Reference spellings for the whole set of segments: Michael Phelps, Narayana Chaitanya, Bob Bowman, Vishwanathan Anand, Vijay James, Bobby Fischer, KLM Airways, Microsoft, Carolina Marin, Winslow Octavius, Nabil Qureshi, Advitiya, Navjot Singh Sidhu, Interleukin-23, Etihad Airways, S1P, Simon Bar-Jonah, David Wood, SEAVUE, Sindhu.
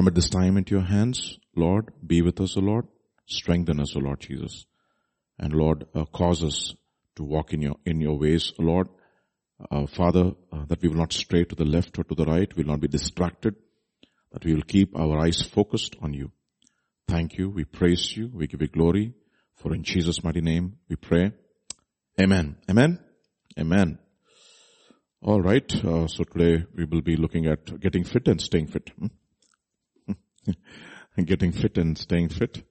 Commit this time into your hands. Lord, be with us, O Lord. Strengthen us, O Lord Jesus. And Lord, cause us to walk in your ways, O Lord. Father, that we will not stray to the left or to the right. We will not be distracted. That we will keep our eyes focused on you. Thank you. We praise you. We give you glory. For in Jesus' mighty name we pray. Amen. Amen. Amen. All right. So today we will be looking at getting fit and staying fit. Getting fit and staying fit.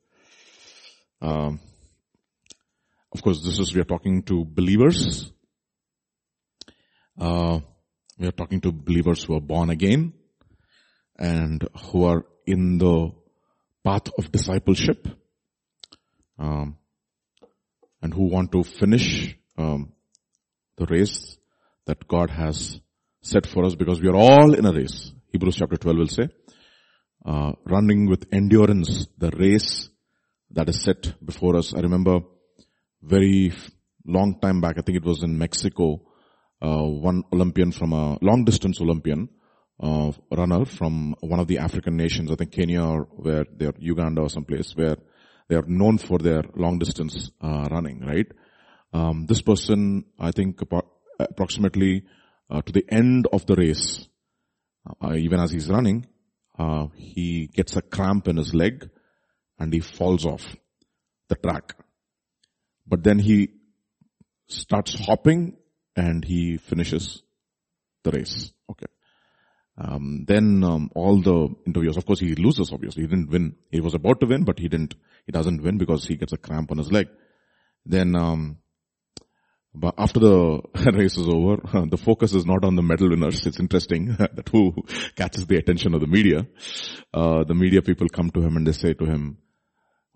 Of course, we are talking to believers. We are talking to believers who are born again and who are in the path of discipleship, and who want to finish the race that God has set for us, because we are all in a race. Hebrews chapter 12 will say, running with endurance the race that is set before us. I remember very long time back, I think it was in Mexico, one Olympian from a long distance Olympian, runner from one of the African nations, I think Kenya or where they're Uganda or someplace where they are known for their long distance, running, right? This person, I think approximately, to the end of the race, even as he's running, he gets a cramp in his leg and he falls off the track. But then he starts hopping and he finishes the race. Okay. Then all the interviewers, of course he loses obviously, he didn't win. He was about to win, but he doesn't win because he gets a cramp on his leg. Then, but after the race is over, the focus is not on the medal winners. It's interesting that who catches the attention of the media. The media people come to him and they say to him,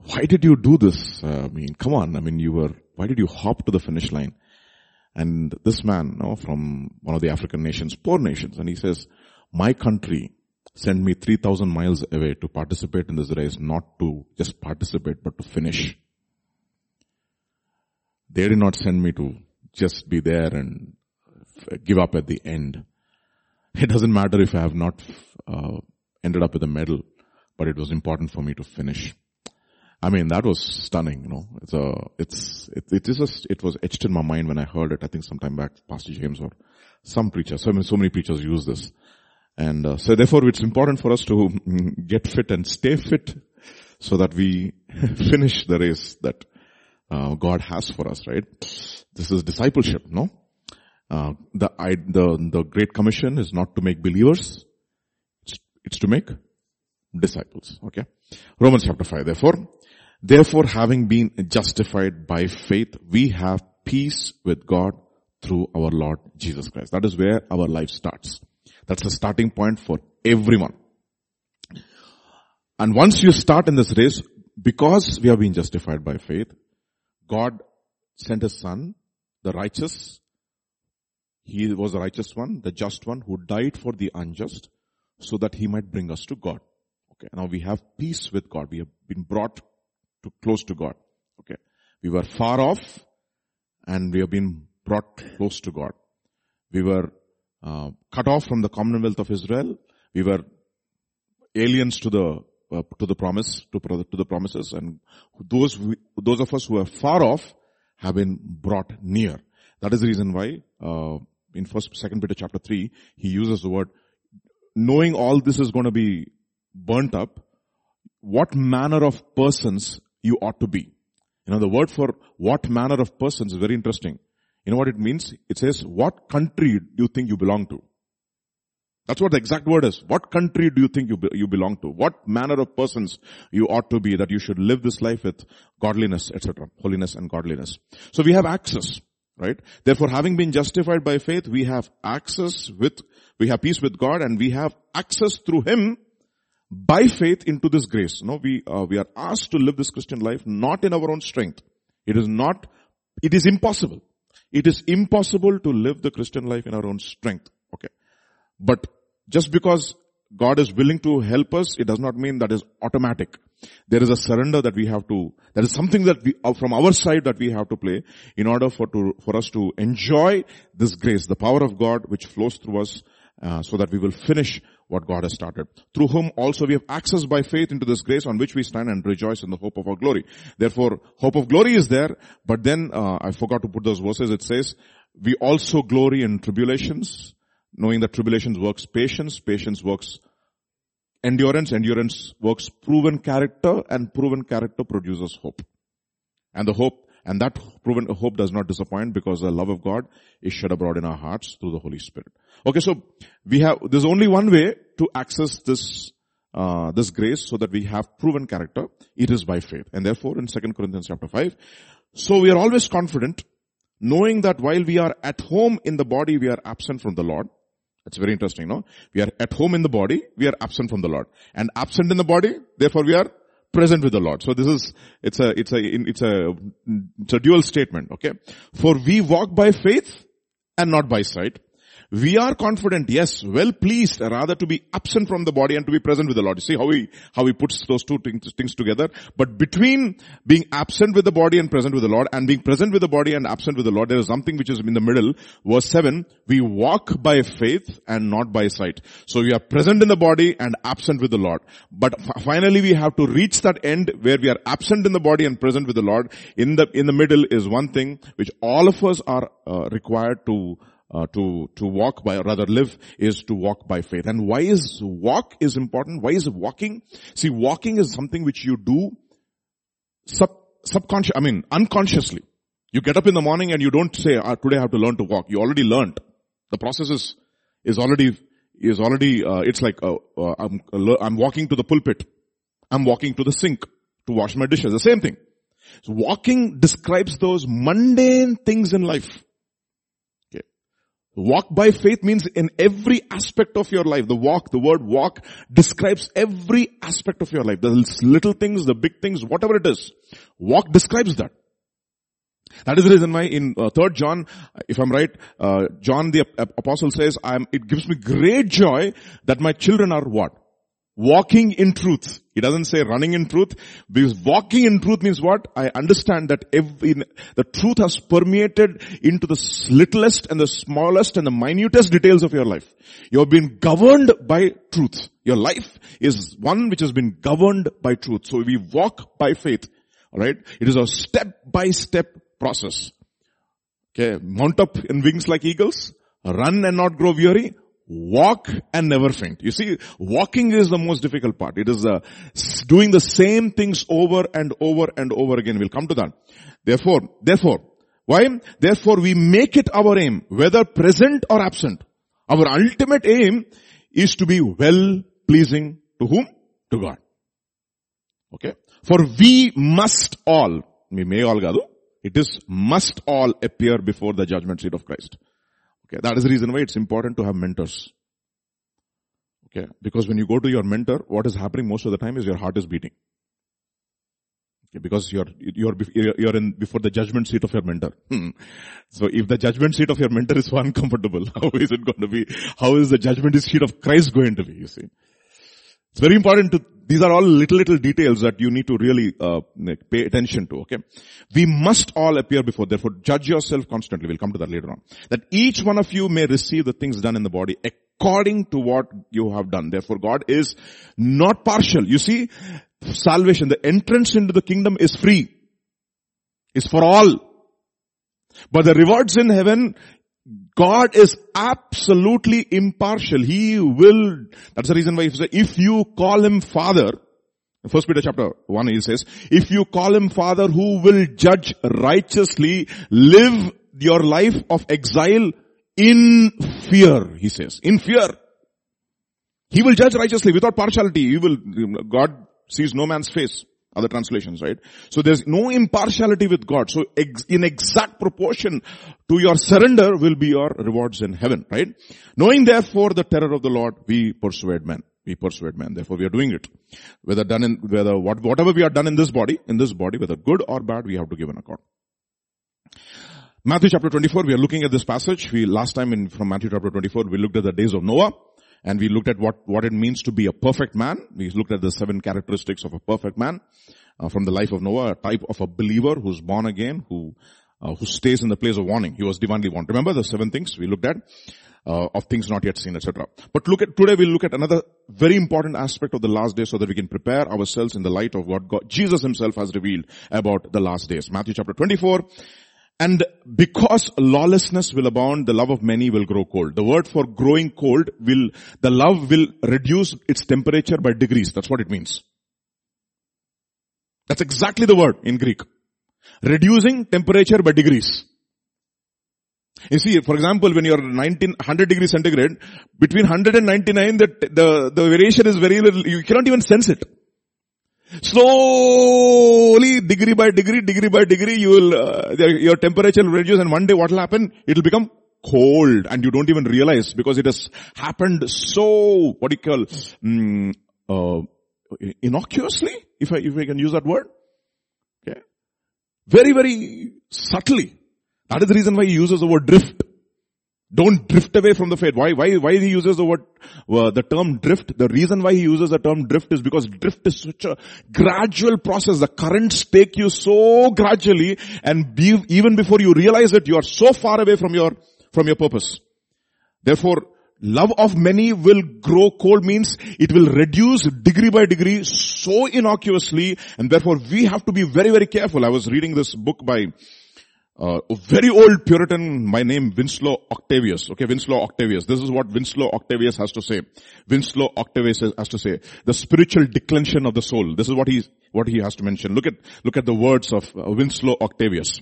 why did you do this? Come on. Why did you hop to the finish line? And this man, from one of the African nations, poor nations, and he says, my country sent me 3,000 miles away to participate in this race, not to just participate, but to finish. They did not send me to just be there and give up at the end. It doesn't matter if I have not ended up with a medal, but it was important for me to finish. That was stunning, it was etched in my mind when I heard it, I think sometime back, Pastor James or some preacher. So many preachers use this. And so therefore it's important for us to get fit and stay fit so that we finish the race that God has for us, right? This is discipleship, no? The Great Commission is not to make believers, it's to make disciples, okay? Romans chapter 5, therefore having been justified by faith, we have peace with God through our Lord Jesus Christ. That is where our life starts. That's the starting point for everyone. And once you start in this race, because we have been justified by faith, God sent his son, the righteous. He was the righteous one, the just one who died for the unjust so that he might bring us to God. Okay. Now we have peace with God. We have been brought close to God. Okay. We were far off and we have been brought close to God. We were cut off from the commonwealth of Israel. We were aliens to the promises, and those of us who are far off have been brought near. That is the reason why in 2 Peter chapter 3 he uses the word, knowing all this is going to be burnt up, what manner of persons you ought to be. The word for what manner of persons is very interesting. You know what it means? It says, what country do you think you belong to? That's what the exact word is. What country do you think you belong to? What manner of persons you ought to be, that you should live this life with godliness, etc., holiness and godliness. So we have access, right? Therefore, having been justified by faith, we have peace with God, and we have access through him by faith into this grace. We are asked to live this Christian life not in our own strength. It is impossible. It is impossible to live the Christian life in our own strength. Okay. But just because God is willing to help us, it does not mean that is automatic. There is a surrender that we have to, there is something that we, from our side, that we have to play in order for us to enjoy this grace, the power of God which flows through us, so that we will finish what God has started. Through whom also we have access by faith into this grace on which we stand and rejoice in the hope of our glory. Therefore, hope of glory is there, but then, I forgot to put those verses. It says, we also glory in tribulations, knowing that tribulations works patience, patience works endurance, endurance works proven character, and proven character produces hope. And the hope, and that proven hope does not disappoint because the love of God is shed abroad in our hearts through the Holy Spirit. Okay, so we have, there's only one way to access this, this grace so that we have proven character. It is by faith. And therefore in 2 Corinthians chapter 5, so we are always confident, knowing that while we are at home in the body, we are absent from the Lord. That's very interesting, no? We are at home in the body, we are absent from the Lord. And absent in the body, therefore we are present with the Lord. So this is, it's a dual statement, okay? For we walk by faith and not by sight. We are confident, yes, well pleased, rather to be absent from the body and to be present with the Lord. You see how he puts those two things together. But between being absent with the body and present with the Lord, and being present with the body and absent with the Lord, there is something which is in the middle. Verse 7, we walk by faith and not by sight. So we are present in the body and absent with the Lord. But finally we have to reach that end where we are absent in the body and present with the Lord. In the middle is one thing which all of us are required to walk by, or rather live, is to walk by faith. And why is walk is important? Why is walking? See, walking is something which you do unconsciously. You get up in the morning and you don't say, today I have to learn to walk. You already learned. The process is already it's like, I'm walking to the pulpit. I'm walking to the sink to wash my dishes. The same thing. So walking describes those mundane things in life. Walk by faith means in every aspect of your life. The word walk describes every aspect of your life. The little things, the big things, whatever it is. Walk describes that. That is the reason why in 3rd John, if I'm right, John the apostle says, it gives me great joy that my children are what? Walking in truth. He doesn't say running in truth, because walking in truth means what? I understand that the truth has permeated into the littlest and the smallest and the minutest details of your life. You have been governed by truth. Your life is one which has been governed by truth. So we walk by faith. Alright? It is a step-by-step process. Okay, mount up in wings like eagles, run and not grow weary, walk and never faint. You see, walking is the most difficult part. It is doing the same things over and over and over again. We'll come to that. Therefore, why? Therefore, we make it our aim, whether present or absent. Our ultimate aim is to be well pleasing to whom? To God. Okay? For we must all, we may all gather, it is must all appear before the judgment seat of Christ. Okay, that is the reason why it's important to have mentors. Okay, because when you go to your mentor, what is happening most of the time is your heart is beating. Okay, because you're in before the judgment seat of your mentor. So if the judgment seat of your mentor is so uncomfortable, how is it going to be? How is the judgment seat of Christ going to be? You see, it's very important to. These are all little details that you need to really pay attention to, okay? We must all appear before, therefore judge yourself constantly. We'll come to that later on. That each one of you may receive the things done in the body according to what you have done. Therefore God is not partial. You see, salvation, the entrance into the kingdom is free. It's for all. But the rewards in heaven, God is absolutely impartial. He will, that's the reason why he says, if you call him Father, 1 Peter chapter 1 he says, if you call him Father who will judge righteously, live your life of exile in fear, he says. In fear. He will judge righteously without partiality. God sees no man's face. Other translations, right? So there's no impartiality with God. So in exact proportion to your surrender will be your rewards in heaven, right? Knowing therefore the terror of the Lord, we persuade men. We persuade men. Therefore we are doing it. Whatever we have done in this body, whether good or bad, we have to give an account. Matthew chapter 24, we are looking at this passage. From Matthew chapter 24, we looked at the days of Noah. And we looked at what it means to be a perfect man. We looked at the 7 characteristics of a perfect man from the life of Noah, a type of a believer who's born again, who who stays in the place of warning. He was divinely warned. Remember the 7 things we looked at, of things not yet seen, etc. But today we'll look at another very important aspect of the last days so that we can prepare ourselves in the light of what God, Jesus himself has revealed about the last days. Matthew chapter 24. And because lawlessness will abound, the love of many will grow cold. The word for growing cold the love will reduce its temperature by degrees. That's what it means. That's exactly the word in Greek. Reducing temperature by degrees. You see, for example, when you're 100 degrees centigrade, between 100 and 99, the variation is very little. You cannot even sense it. Slowly, degree by degree, you will, your temperature will reduce, and one day what will happen? It will become cold, and you don't even realize, because it has happened so, what do you call, innocuously, if I can use that word. Okay. Very, very subtly. That is the reason why he uses the word drift. Don't drift away from the faith. Why he uses the term drift? The reason why he uses the term drift is because drift is such a gradual process. The currents take you so gradually, and even before you realize it, you are so far away from your purpose. Therefore, love of many will grow cold means it will reduce degree by degree so innocuously, and therefore we have to be very, very careful. I was reading this book by a very old Puritan by name Winslow Octavius. Okay, Winslow Octavius. This is what Winslow Octavius has to say. Winslow Octavius has to say the spiritual declension of the soul. This is what he has to mention. Look at the words of Winslow Octavius.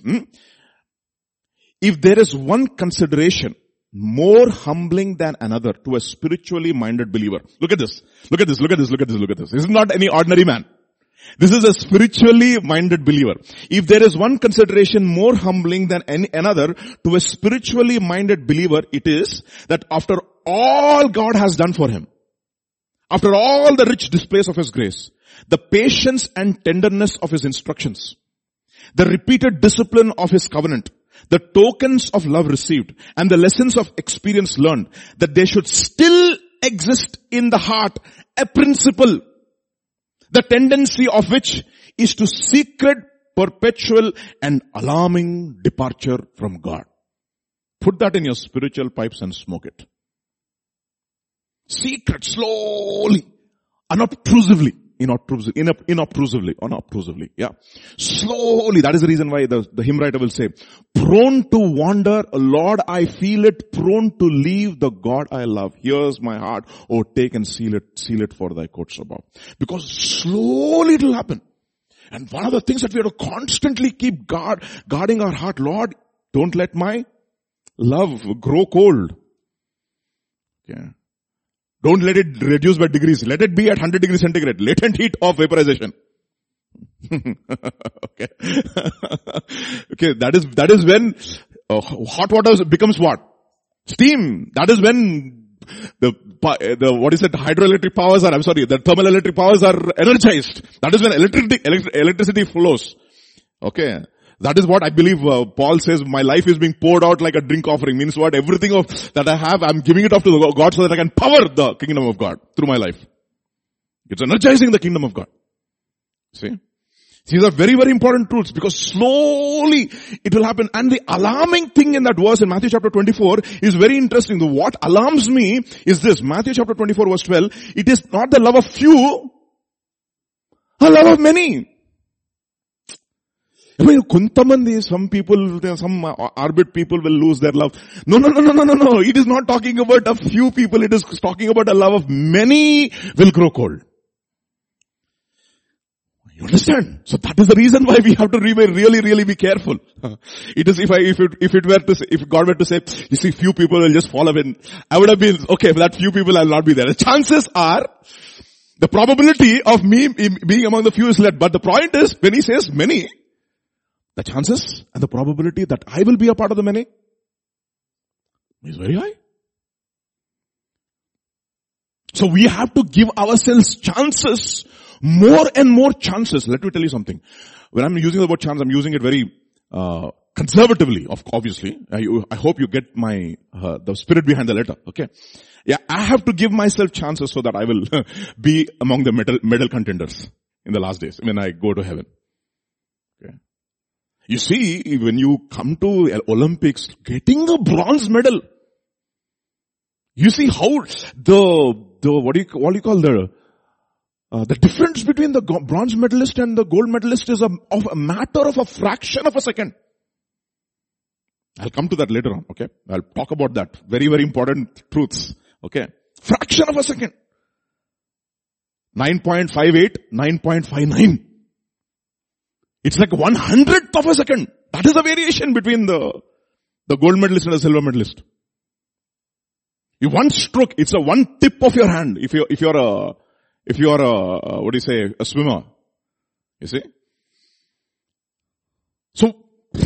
If there is one consideration more humbling than another to a spiritually minded believer. Look at this. This is not any ordinary man. This is a spiritually minded believer. If there is one consideration more humbling than another to a spiritually minded believer, it is that after all God has done for him, after all the rich displays of his grace, the patience and tenderness of his instructions, the repeated discipline of his covenant, the tokens of love received, and the lessons of experience learned, that there should still exist in the heart a principle, the tendency of which is to secret, perpetual, and alarming departure from God. Put that in your spiritual pipes and smoke it. Secret, slowly, unobtrusively. Yeah. Slowly. That is the reason why the hymn writer will say, prone to wander, Lord, I feel it, prone to leave the God I love. Here's my heart. Oh, take and seal it for thy courts above. Because slowly it will happen. And one of the things that we have to constantly keep guarding our heart, Lord, don't let my love grow cold. Yeah. Don't let it reduce by degrees. Let it be at 100 degrees centigrade. Latent heat of vaporization. Okay. Okay. That is when hot water becomes what? Steam. That is when the thermoelectric powers are energized. That is when electricity flows. Okay. That is what I believe Paul says, my life is being poured out like a drink offering. Means what? Everything that I have, I'm giving it off to God so that I can power the kingdom of God through my life. It's energizing the kingdom of God. See? These are very, very important truths, because slowly it will happen. And the alarming thing in that verse in Matthew chapter 24 is very interesting. What alarms me is this. Matthew chapter 24 verse 12. It is not the love of few, a love of many. Some people, some arbit people will lose their love. No. It is not talking about a few people. It is talking about a love of many will grow cold. You understand? So that is the reason why we have to really, really be careful. It is if God were to say, you see, few people will just fall away. I would have been, okay, for that few people I'll not be there. The chances are, the probability of me being among the few is less. But the point is, when he says many, the chances and the probability that I will be a part of the many is very high. So we have to give ourselves chances, more and more chances. Let me tell you something. When I'm using the word chance, I'm using it very conservatively, obviously. I hope you get my the spirit behind the letter. Okay. Yeah, I have to give myself chances so that I will be among the medal contenders in the last days when I go to heaven. You see, when you come to Olympics, getting a bronze medal, you see how the the difference between the bronze medalist and the gold medalist is a matter of a fraction of a second. I'll come to that later on, okay? I'll talk about that. Very, very important truths, okay? Fraction of a second. 9.58, 9.59. It's like 100th of a second. That is the variation between the gold medalist and the silver medalist. You one stroke, it's a one tip of your hand. If you're a a swimmer. You see? So,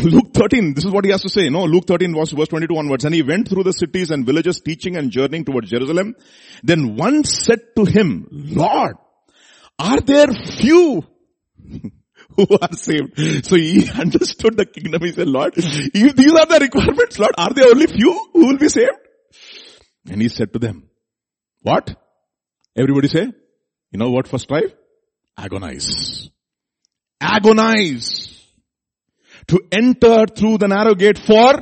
Luke 13, this is what he has to say, no? Luke 13 was verse 22 onwards. And he went through the cities and villages teaching and journeying towards Jerusalem. Then one said to him, Lord, are there few who are saved? So he understood the kingdom. He said, Lord, if these are the requirements, Lord, are there only few who will be saved? And he said to them, what? Everybody say, you know what for strive? Agonize. Agonize. To enter through the narrow gate, for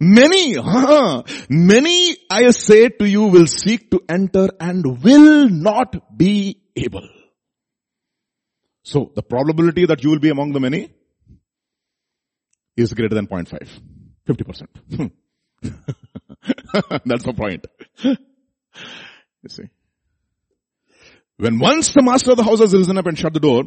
many I say to you will seek to enter and will not be able. So the probability that you will be among the many is greater than 0.5. 50%. That's the point. You see. When once the master of the house has risen up and shut the door,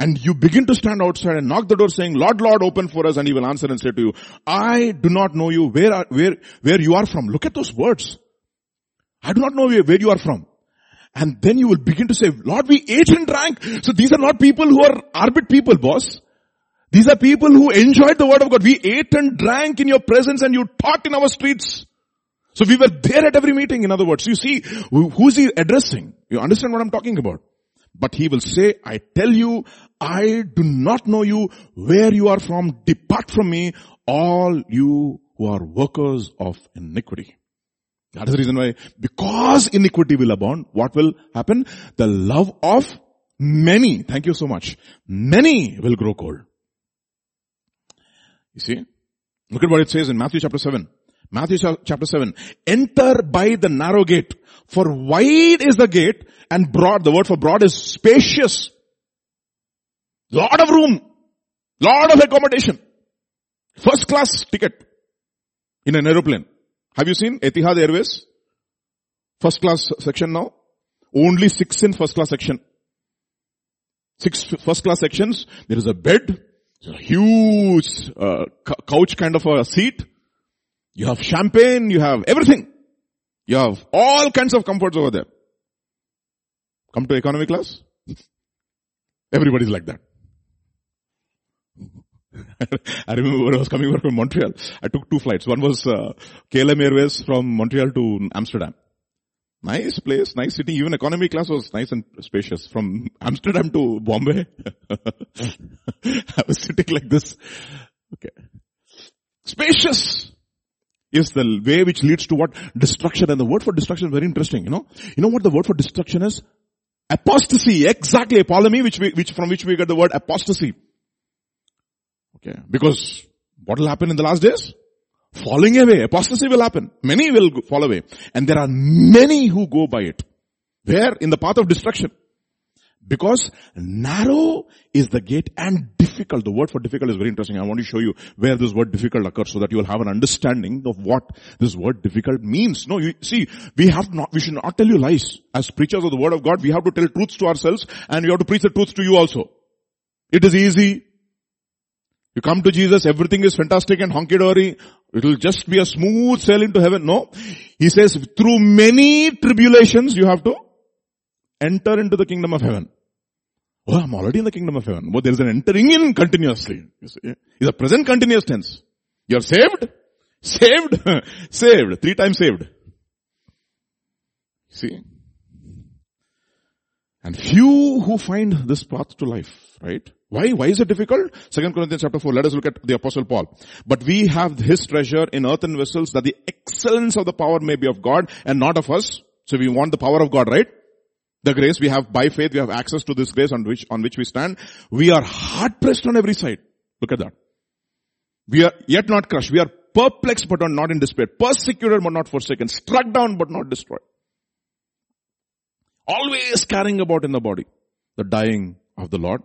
and you begin to stand outside and knock the door saying, Lord, Lord, open for us. And he will answer and say to you, I do not know you. Where you are from? Look at those words. I do not know where you are from. And then you will begin to say, Lord, we ate and drank. So these are not people who are arbit people, boss. These are people who enjoyed the word of God. We ate and drank in your presence and you taught in our streets. So we were there at every meeting, in other words. You see, who's he addressing? You understand what I'm talking about? But he will say, I tell you, I do not know you, where you are from, depart from me, all you who are workers of iniquity. That is the reason why, because iniquity will abound, what will happen? The love of many, thank you so much, many will grow cold. You see, look at what it says in Matthew chapter 7. Matthew chapter 7, enter by the narrow gate, for wide is the gate and broad, the word for broad is spacious. Lot of room, lot of accommodation. First class ticket in an aeroplane. Have you seen Etihad Airways? First class section now, only 6 in first class section. 6 first class sections, there is a bed, a huge couch kind of a seat. You have champagne, you have everything. You have all kinds of comforts over there. Come to economy class. Everybody's like that. I remember when I was coming back from Montreal, I took 2 flights. One was KLM Airways from Montreal to Amsterdam. Nice place, nice city. Even economy class was nice and spacious. From Amsterdam to Bombay, I was sitting like this. Okay. Spacious is the way which leads to what? Destruction. And the word for destruction is very interesting, you know. You know what the word for destruction is? Apostasy. Exactly. Polemy, from which we get the word apostasy. Okay. Because what will happen in the last days? Falling away. Apostasy will happen. Many will fall away. And there are many who go by it. Where? In the path of destruction. Because narrow is the gate and difficult. The word for difficult is very interesting. I want to show you where this word difficult occurs so that you will have an understanding of what this word difficult means. No, you see, we should not tell you lies. As preachers of the word of God, we have to tell truths to ourselves and we have to preach the truth to you also. It is easy. You come to Jesus, everything is fantastic and honky-dory. It will just be a smooth sail into heaven. No. He says, through many tribulations you have to enter into the kingdom of heaven. Oh, I'm already in the kingdom of heaven. But there is an entering in continuously. It's a present continuous tense. You're saved, saved, saved. 3 times saved. See? And few who find this path to life, right? Why? Why is it difficult? 2 Corinthians chapter 4. Let us look at the Apostle Paul. But we have his treasure in earthen vessels that the excellence of the power may be of God and not of us. So we want the power of God, right? The grace we have by faith, we have access to this grace on which we stand. We are hard pressed on every side. Look at that. We are yet not crushed. We are perplexed but are not in despair. Persecuted but not forsaken. Struck down but not destroyed. Always carrying about in the body the dying of the Lord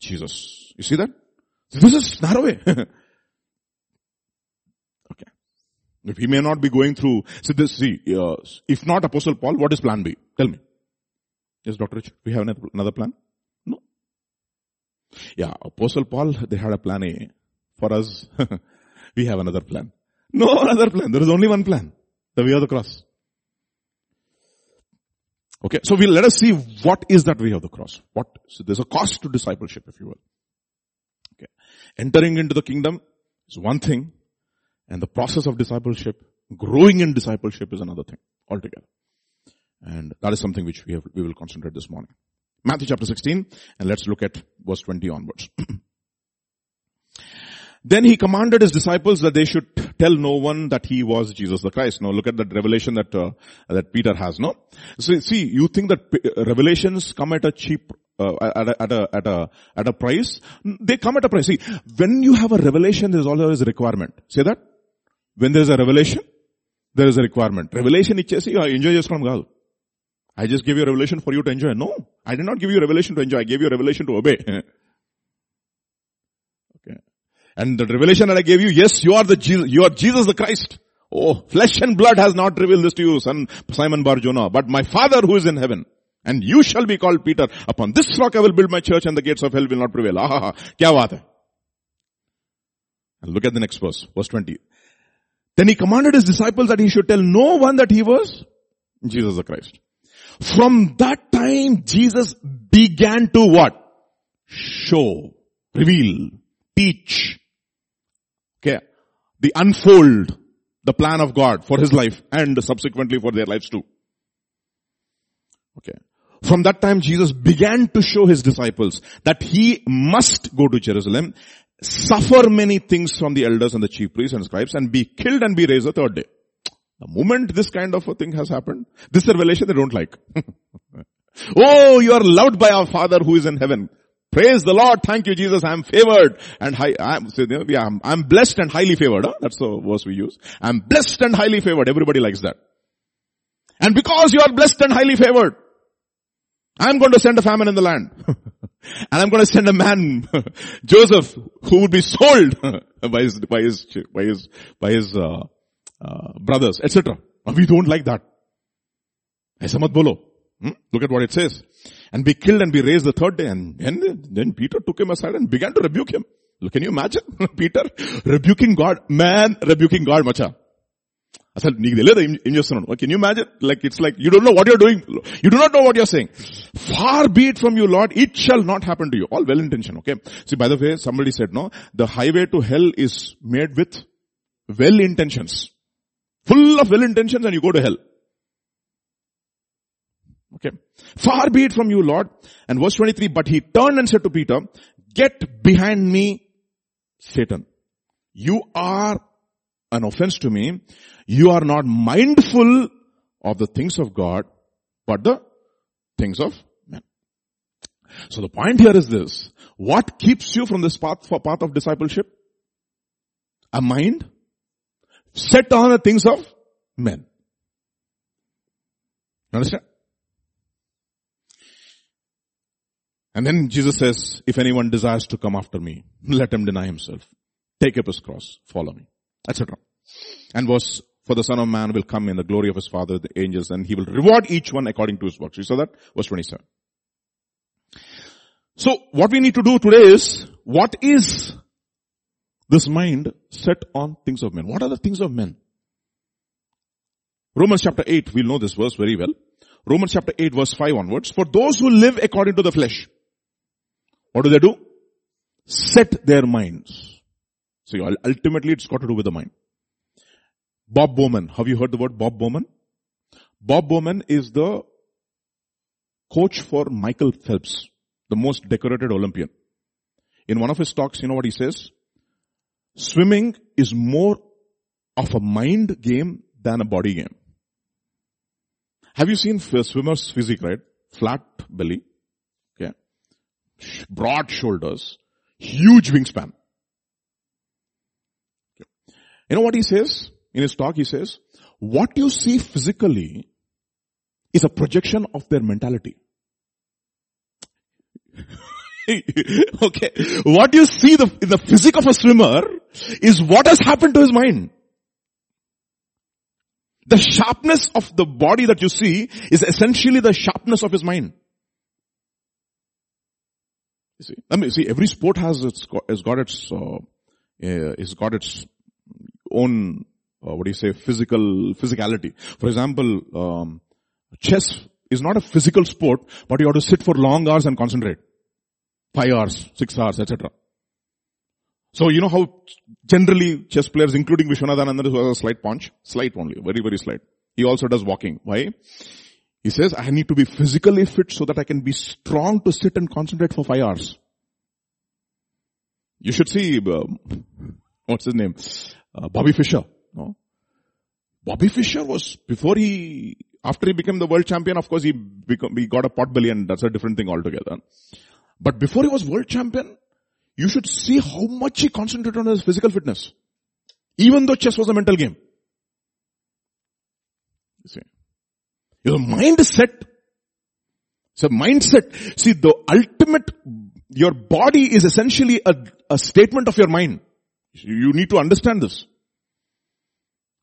Jesus. You see that? This is narrow way. Okay. If he may not be going through, if not Apostle Paul, what is plan B? Tell me. Yes, Dr. Richard, we have another plan? No. Yeah, Apostle Paul, they had a plan A. For us, we have another plan. No other plan. There is only one plan. The way of the cross. Okay, so let us see what is that way of the cross. So there's a cost to discipleship, if you will. Okay. Entering into the kingdom is one thing, and the process of discipleship, growing in discipleship, is another thing altogether. And that is something which we will concentrate this morning. Matthew chapter 16, and let's look at verse 20 onwards. Then he commanded his disciples that they should tell no one that he was Jesus the Christ. Now look at that revelation that Peter has. No, see, you think that revelations come at a cheap at a price? They come at a price. See, when you have a revelation, there is always a requirement. Say that. When there is a revelation, there is a requirement. Revelation ichesi enjoy cheskodam gaadu. I just gave you a revelation for you to enjoy. No, I did not give you a revelation to enjoy. I gave you a revelation to obey. And the revelation that I gave you, yes, you are Jesus the Christ. Oh, flesh and blood has not revealed this to you, son Simon Bar-Jonah, but my Father who is in heaven. And you shall be called Peter. Upon this rock I will build my church and the gates of hell will not prevail. Ah, ha, ha. Kya baat hai? And look at the next verse, verse 20. Then he commanded his disciples that he should tell no one that he was Jesus the Christ. From that time, Jesus began to what? Show, reveal, teach. Okay, the unfold, the plan of God for his life and subsequently for their lives too. Okay. From that time, Jesus began to show his disciples that he must go to Jerusalem, suffer many things from the elders and the chief priests and scribes, and be killed and be raised the third day. The moment this kind of a thing has happened, this revelation they don't like. Oh, you are loved by our Father who is in heaven. Praise the Lord. Thank you, Jesus. I am favored and I'm blessed and highly favored. Huh? That's the verse we use. I'm blessed and highly favored. Everybody likes that. And because you are blessed and highly favored, I'm going to send a famine in the land. And I'm going to send a man, Joseph, who would be sold by his brothers, etc. We don't like that. Aisa mat bolo. Look at what it says. And be killed and be raised the third day. And then Peter took him aside and began to rebuke him. Look, can you imagine? Peter rebuking God. Man rebuking God, macha. Can you imagine? Like, it's like, you don't know what you're doing. You do not know what you're saying. Far be it from you, Lord. It shall not happen to you. All well-intentioned, okay? See, by the way, somebody said, no, the highway to hell is made with well-intentions. Full of well-intentions and you go to hell. Okay. Far be it from you, Lord. And verse 23, but he turned and said to Peter, get behind me, Satan. You are an offense to me. You are not mindful of the things of God, but the things of men. So the point here is this. What keeps you from this path of discipleship? A mind set on the things of men. You understand? And then Jesus says, if anyone desires to come after me, let him deny himself. Take up his cross, follow me, etc. And verse, for the Son of Man will come in the glory of his Father, the angels, and he will reward each one according to his works. You saw that? Verse 27. So what we need to do today is, what is this mind set on things of men? What are the things of men? Romans chapter 8, we'll know this verse very well. Romans chapter 8 verse 5 onwards. For those who live according to the flesh, what do? Set their minds. So ultimately it's got to do with the mind. Bob Bowman. Have you heard the word Bob Bowman? Bob Bowman is the coach for Michael Phelps, the most decorated Olympian. In one of his talks, you know what he says? Swimming is more of a mind game than a body game. Have you seen swimmers' physique, right? Flat belly, okay, broad shoulders, huge wingspan. You know what he says? In his talk he says, what you see physically is a projection of their mentality. Okay. What you see the physique of a swimmer is what has happened to his mind. The sharpness of the body that you see is essentially the sharpness of his mind. You see, I mean, see, every sport has got its own physicality. For example, chess is not a physical sport, but you have to sit for long hours and concentrate. 5 hours, 6 hours, etc. So you know how generally chess players, including Vishwanathan Anand, who has a slight paunch, slight only, very, very slight. He also does walking. Why? He says, I need to be physically fit so that I can be strong to sit and concentrate for 5 hours. You should see, what's his name? Bobby Fischer. No? Bobby Fischer was, after he became the world champion, of course he got a pot belly, and that's a different thing altogether. But before he was world champion, you should see how much he concentrated on his physical fitness. Even though chess was a mental game. You see. Your mindset. It's a mindset. See, the ultimate, your body is essentially a statement of your mind. You need to understand this.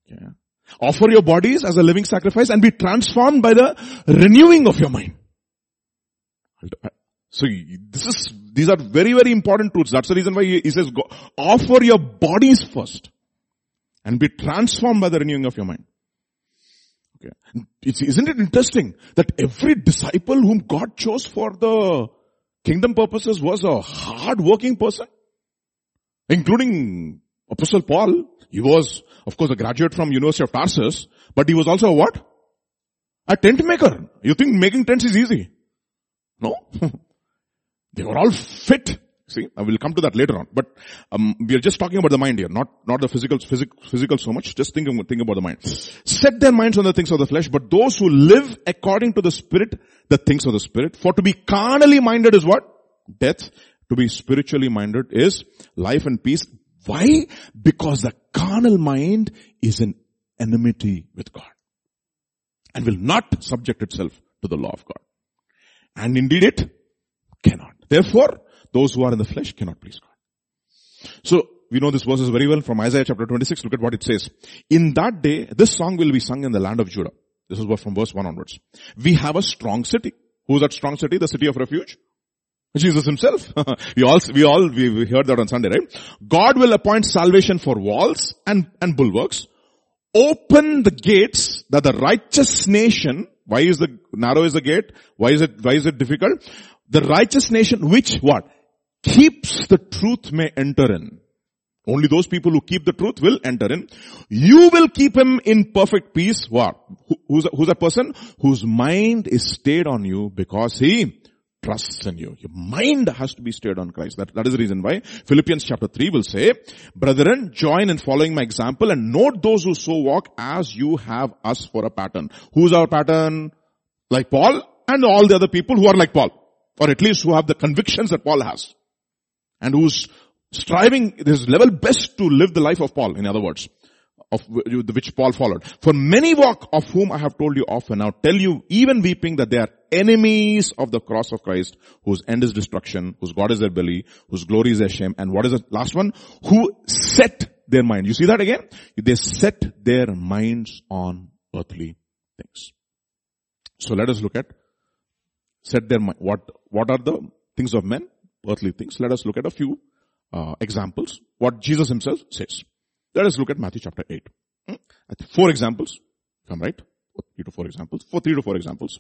Yeah. Offer your bodies as a living sacrifice and be transformed by the renewing of your mind. So these are very, very important truths. That's the reason why he says, go, offer your bodies first and be transformed by the renewing of your mind. Okay. Isn't it interesting that every disciple whom God chose for the kingdom purposes was a hard-working person? Including Apostle Paul. He was, of course, a graduate from University of Tarsus, but he was also a what? A tent maker. You think making tents is easy? No. They were all fit. See, I will come to that later on. But we are just talking about the mind here, not the physical so much. Just think about the mind. Set their minds on the things of the flesh, but those who live according to the Spirit, the things of the Spirit. For to be carnally minded is what? Death. To be spiritually minded is life and peace. Why? Because the carnal mind is in enmity with God and will not subject itself to the law of God. And indeed it cannot. Therefore, those who are in the flesh cannot please God. So, we know this verse is very well from Isaiah chapter 26. Look at what it says. In that day, this song will be sung in the land of Judah. This is from verse 1 onwards. We have a strong city. Who's that strong city? The city of refuge? Jesus himself. we heard that on Sunday, right? God will appoint salvation for walls and bulwarks. Open the gates that the righteous nation... Why is the narrow is the gate? Why is it difficult? The righteous nation which what? Keeps the truth may enter in. Only those people who keep the truth will enter in. You will keep him in perfect peace. What? Who's a person? Whose mind is stayed on you because he trusts in you. Your mind has to be stayed on Christ. That is the reason why Philippians chapter 3 will say, brethren, join in following my example and note those who so walk as you have us for a pattern. Who's our pattern? Like Paul and all the other people who are like Paul. Or at least who have the convictions that Paul has. And who's striving his level best to live the life of Paul, in other words. Of which Paul followed. For many walk of whom I have told you often, now tell you even weeping that they are enemies of the cross of Christ, whose end is destruction, whose God is their belly, whose glory is their shame. And what is the last one? Who set their mind. You see that again? They set their minds on earthly things. So let us look at set their mind. What are the things of men? Earthly things. Let us look at a few examples. What Jesus himself says. Let us look at Matthew chapter 8. Four examples. Come right. 3 to 4 examples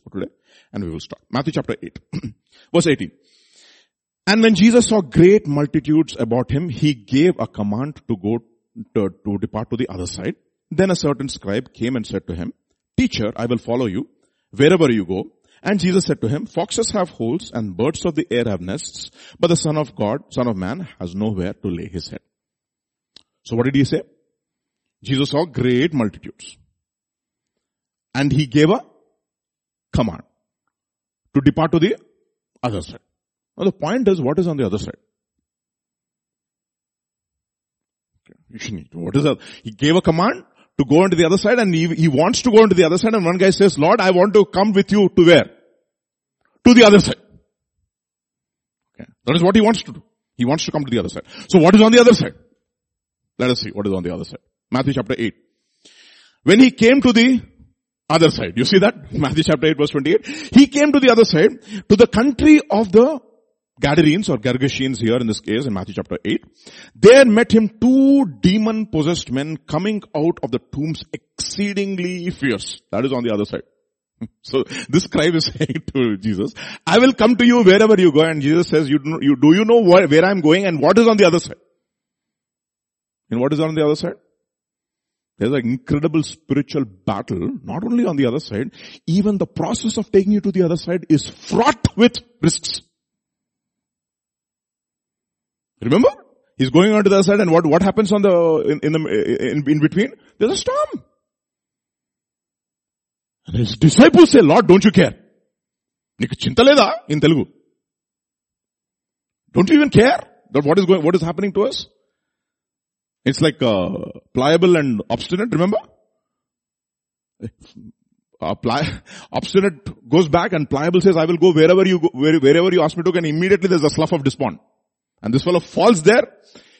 for today. And we will start. Matthew chapter 8. Verse 18. And when Jesus saw great multitudes about him, he gave a command to go to depart to the other side. Then a certain scribe came and said to him, Teacher, I will follow you wherever you go. And Jesus said to him, Foxes have holes and birds of the air have nests, but the Son of Man has nowhere to lay his head. So what did he say? Jesus saw great multitudes. And he gave a command to depart to the other side. Now the point is, what is on the other side? Okay. What is that? He gave a command to go onto the other side, and he wants to go onto the other side, and one guy says, Lord, I want to come with you to where? To the other side. Okay. That is what he wants to do. He wants to come to the other side. So what is on the other side? Let us see what is on the other side. Matthew chapter 8. When he came to the other side, you see that? Matthew chapter 8 verse 28. He came to the other side, to the country of the Gadarenes or Gergeshenes here in this case in Matthew chapter 8. There met him two demon-possessed men coming out of the tombs exceedingly fierce. That is on the other side. So this scribe is saying to Jesus, I will come to you wherever you go. And Jesus says, do you know where I am going and what is on the other side? And what is on the other side? There's an incredible spiritual battle, not only on the other side, even the process of taking you to the other side is fraught with risks. Remember? He's going on to the other side, and what happens on the, in between? There's a storm. And his disciples say, Lord, don't you care? Niku chinta leda in Telugu. Don't you even care that what is happening to us? It's like pliable and obstinate, remember? Obstinate goes back and pliable says, I will go wherever you ask me to go, and immediately there's a slough of despond. And this fellow falls there.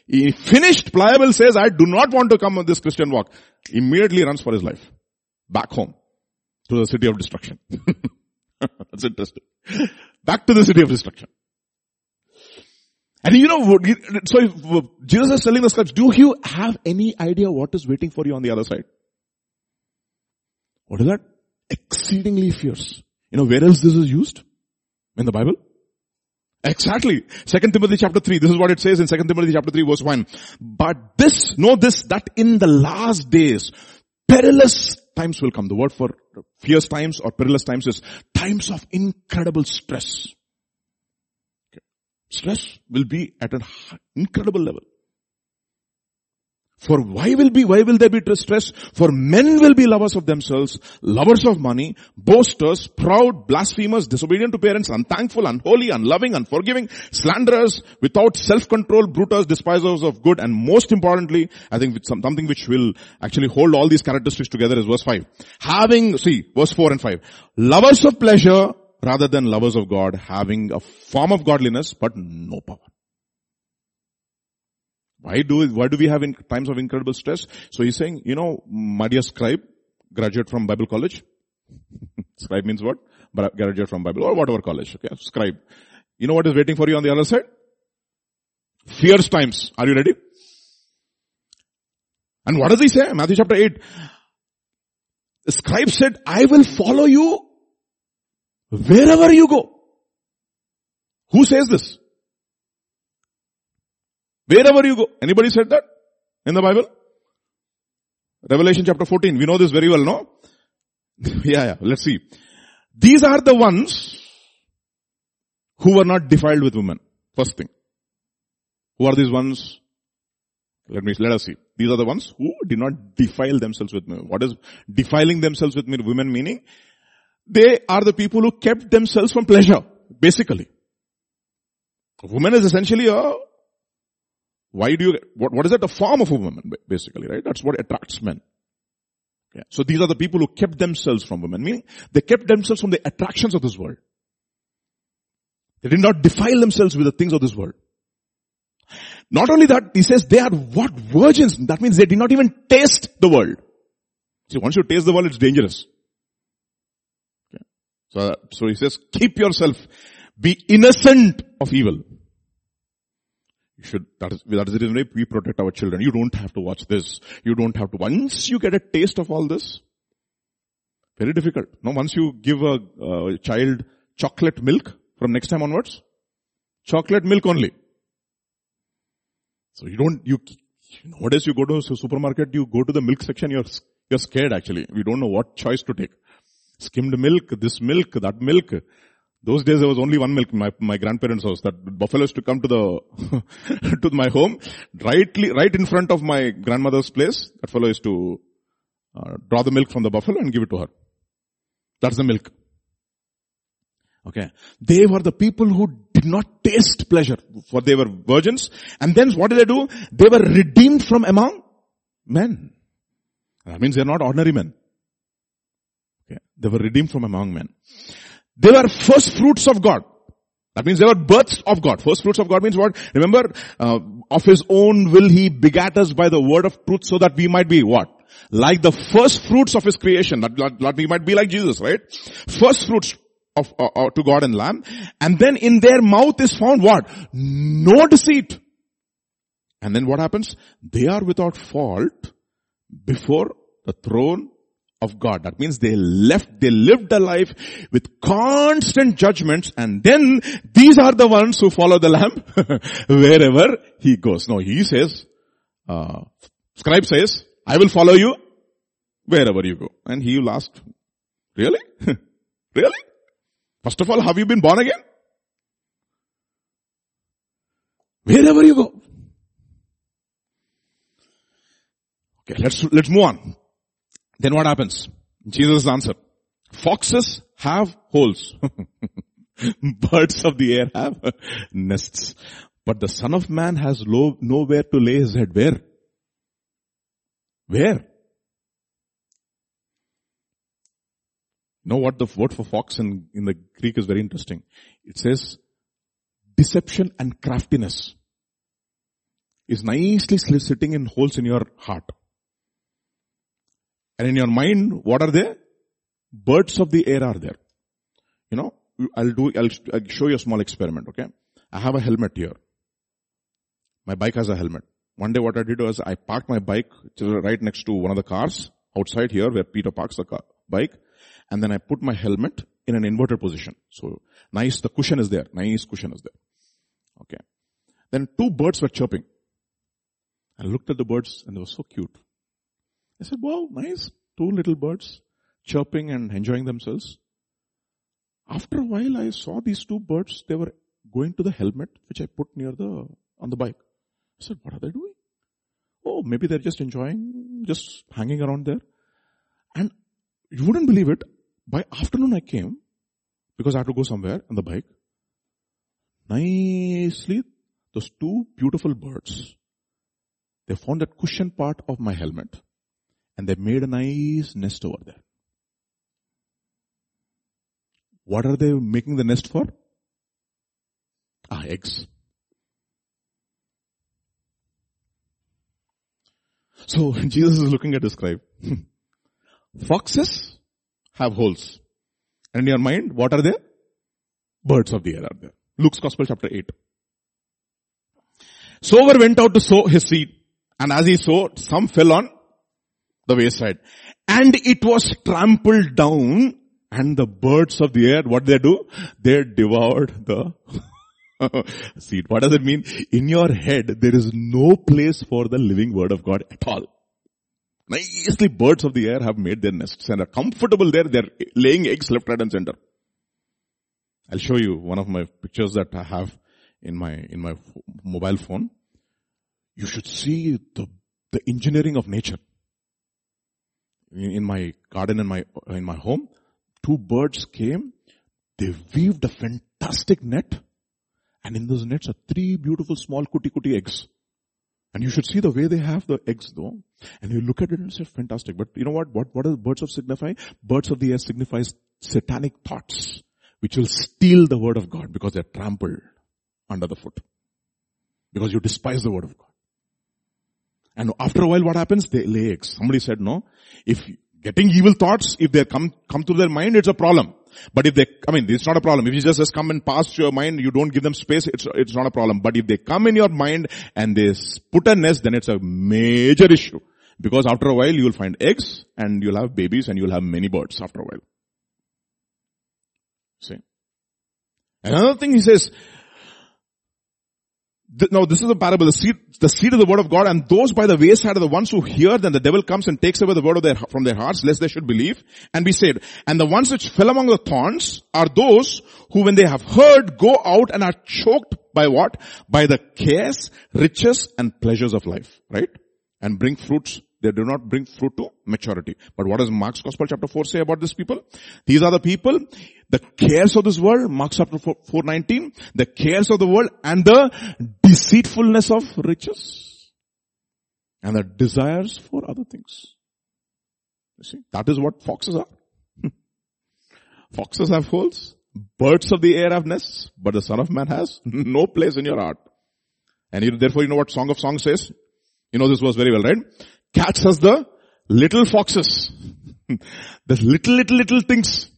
He finished, pliable says, I do not want to come on this Christian walk. Immediately runs for his life. Back home. To the city of destruction. That's interesting. Back to the city of destruction. And so if Jesus is telling the scribes, do you have any idea what is waiting for you on the other side? What is that? Exceedingly fierce. You know where else this is used? In the Bible? Exactly. 2 Timothy chapter 3. This is what it says in 2 Timothy chapter 3 verse 1. But that in the last days, perilous times will come. The word for fierce times or perilous times is times of incredible stress. Stress will be at an incredible level. For why will there be stress? For men will be lovers of themselves, lovers of money, boasters, proud, blasphemers, disobedient to parents, unthankful, unholy, unloving, unforgiving, slanderers, without self-control, brutals, despisers of good, and most importantly, I think something which will actually hold all these characteristics together is verse 5. Verse 4 and 5. Lovers of pleasure rather than lovers of God, having a form of godliness but no power. Why do we have in times of incredible stress? So he's saying, my dear scribe, graduate from Bible college. Scribe means what? Graduate from Bible or whatever college. Okay, scribe. You know what is waiting for you on the other side? Fierce times. Are you ready? And what does he say? Matthew chapter 8. The scribe said, I will follow you wherever you go. Who says this? Wherever you go. Anybody said that in the Bible? Revelation chapter 14. We know this very well, no? Yeah. Let's see. These are the ones who were not defiled with women. First thing. Who are these ones? Let us see. These are the ones who did not defile themselves with women. What is defiling themselves with women meaning? They are the people who kept themselves from pleasure, basically. Woman is essentially what is it? A form of a woman, basically, right? That's what attracts men. Yeah. So these are the people who kept themselves from women, meaning they kept themselves from the attractions of this world. They did not defile themselves with the things of this world. Not only that, he says they are what? Virgins. That means they did not even taste the world. See, once you taste the world, it's dangerous. So he says, keep yourself, be innocent of evil. That is the reason we protect our children. You don't have to watch this. You don't have to. Once you get a taste of all this, very difficult. Now, once you give a child chocolate milk, from next time onwards, chocolate milk only. So nowadays you go to a supermarket, you go to the milk section, you're scared actually. We don't know what choice to take. Skimmed milk, this milk, that milk. Those days there was only one milk in my grandparents' house. That buffalo used to come to the to my home, right in front of my grandmother's place. That fellow used to draw the milk from the buffalo and give it to her. That's the milk. Okay, they were the people who did not taste pleasure, for they were virgins. And then what did they do? They were redeemed from among men. That means they are not ordinary men. Okay. They were redeemed from among men. They were first fruits of God. That means they were births of God. First fruits of God means what? Remember, of his own will he begat us by the word of truth so that we might be what? Like the first fruits of his creation. That we might be like Jesus, right? First fruits of to God and Lamb. And then in their mouth is found what? No deceit. And then what happens? They are without fault before the throne of God. That means they lived a life with constant judgments, and then these are the ones who follow the Lamb wherever he goes. No, he says, scribe says, I will follow you wherever you go. And he will ask, really? Really? First of all, have you been born again? Wherever you go. Okay, let's move on. Then what happens? Jesus' answer. Foxes have holes. Birds of the air have nests. But the Son of Man has nowhere to lay his head. Where? Where? You know what the word for fox in the Greek is very interesting. It says deception and craftiness is nicely sitting in holes in your heart. And in your mind, what are they? Birds of the air are there. You know, I'll show you a small experiment, okay? I have a helmet here. My bike has a helmet. One day what I did was I parked my bike right next to one of the cars outside here where Peter parks the bike. And then I put my helmet in an inverted position. So nice, the cushion is there. Nice cushion is there. Okay. Then two birds were chirping. I looked at the birds and they were so cute. I said, wow, nice. Two little birds chirping and enjoying themselves. After a while, I saw these two birds. They were going to the helmet, which I put on the bike. I said, what are they doing? Oh, maybe they're just enjoying, just hanging around there. And you wouldn't believe it. By afternoon, I came because I had to go somewhere on the bike. Nicely, those two beautiful birds, they found that cushion part of my helmet. And they made a nice nest over there. What are they making the nest for? Eggs. So Jesus is looking at the scribe. Foxes have holes. And in your mind, what are they? Birds of the air are there. Luke's Gospel chapter 8. Sower went out to sow his seed. And as he sowed, some fell on the wayside. And it was trampled down, and the birds of the air, what they do? They devoured the seed. What does it mean? In your head, there is no place for the living word of God at all. Nicely, birds of the air have made their nests and are comfortable there. They're laying eggs left, right and center. I'll show you one of my pictures that I have in my mobile phone. You should see the engineering of nature. In my garden, in my home, two birds came. They weaved a fantastic net, and in those nets are three beautiful small kuti eggs. And you should see the way they have the eggs, though. And you look at it and say, fantastic. But you know what? What are the birds of signify? Birds of the air signifies satanic thoughts, which will steal the word of God because they're trampled under the foot. Because you despise the word of God. And after a while, what happens? They lay eggs. Somebody said, no, if getting evil thoughts, if they come through their mind, it's a problem. But if they, it's not a problem. If you just come and pass your mind, you don't give them space, it's not a problem. But if they come in your mind and they put a nest, then it's a major issue. Because after a while, you'll find eggs and you'll have babies and you'll have many birds after a while. See? Another thing he says, no, this is a parable. The seed of the word of God, and those by the wayside are the ones who hear. Then the devil comes and takes away the word from their hearts, lest they should believe and be saved. And the ones which fell among the thorns are those who, when they have heard, go out and are choked by what? By the cares, riches, and pleasures of life, right? And bring fruits. They do not bring fruit to maturity. But what does Mark's Gospel chapter 4 say about these people? These are the people, the cares of this world, Mark chapter 4:19, the cares of the world and the deceitfulness of riches. and the desires for other things. You see, that is what foxes are. Foxes have holes. Birds of the air have nests, but the Son of Man has no place in your heart. And therefore, you know what Song of Songs says? You know this verse very well, right? Cats as the little foxes. The little things.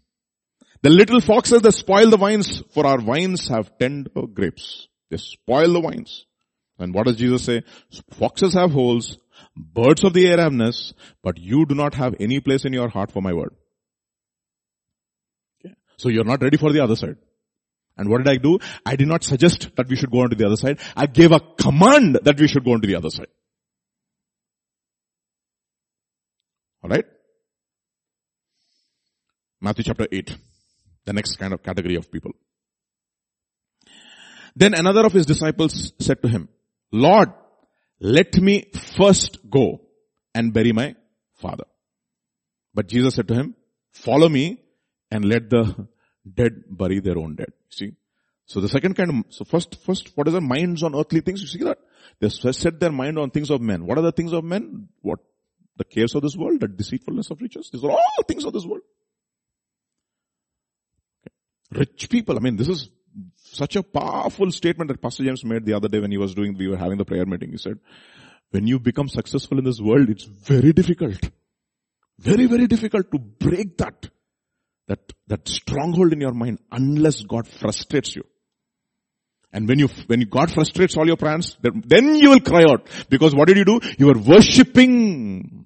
The little foxes that spoil the vines, for our vines have tender grapes. They spoil the vines. And what does Jesus say? Foxes have holes, birds of the air have nests, but you do not have any place in your heart for my word. So you're not ready for the other side. And what did I do? I did not suggest that we should go on to the other side. I gave a command that we should go on to the other side. Alright? Matthew chapter 8. The next kind of category of people. Then another of his disciples said to him, Lord, let me first go and bury my father. But Jesus said to him, follow me and let the dead bury their own dead. See? So the second kind of, so first, what is their minds on earthly things? You see that? They set their mind on things of men. What are the things of men? What? The cares of this world, the deceitfulness of riches. These are all things of this world. Okay. Rich people. I mean, this is such a powerful statement that Pastor James made the other day when he was doing, we were having the prayer meeting. He said, when you become successful in this world, it's very difficult. Very, very difficult to break that stronghold in your mind, unless God frustrates you. And when God frustrates all your plans, then you will cry out. Because what did you do? You were worshipping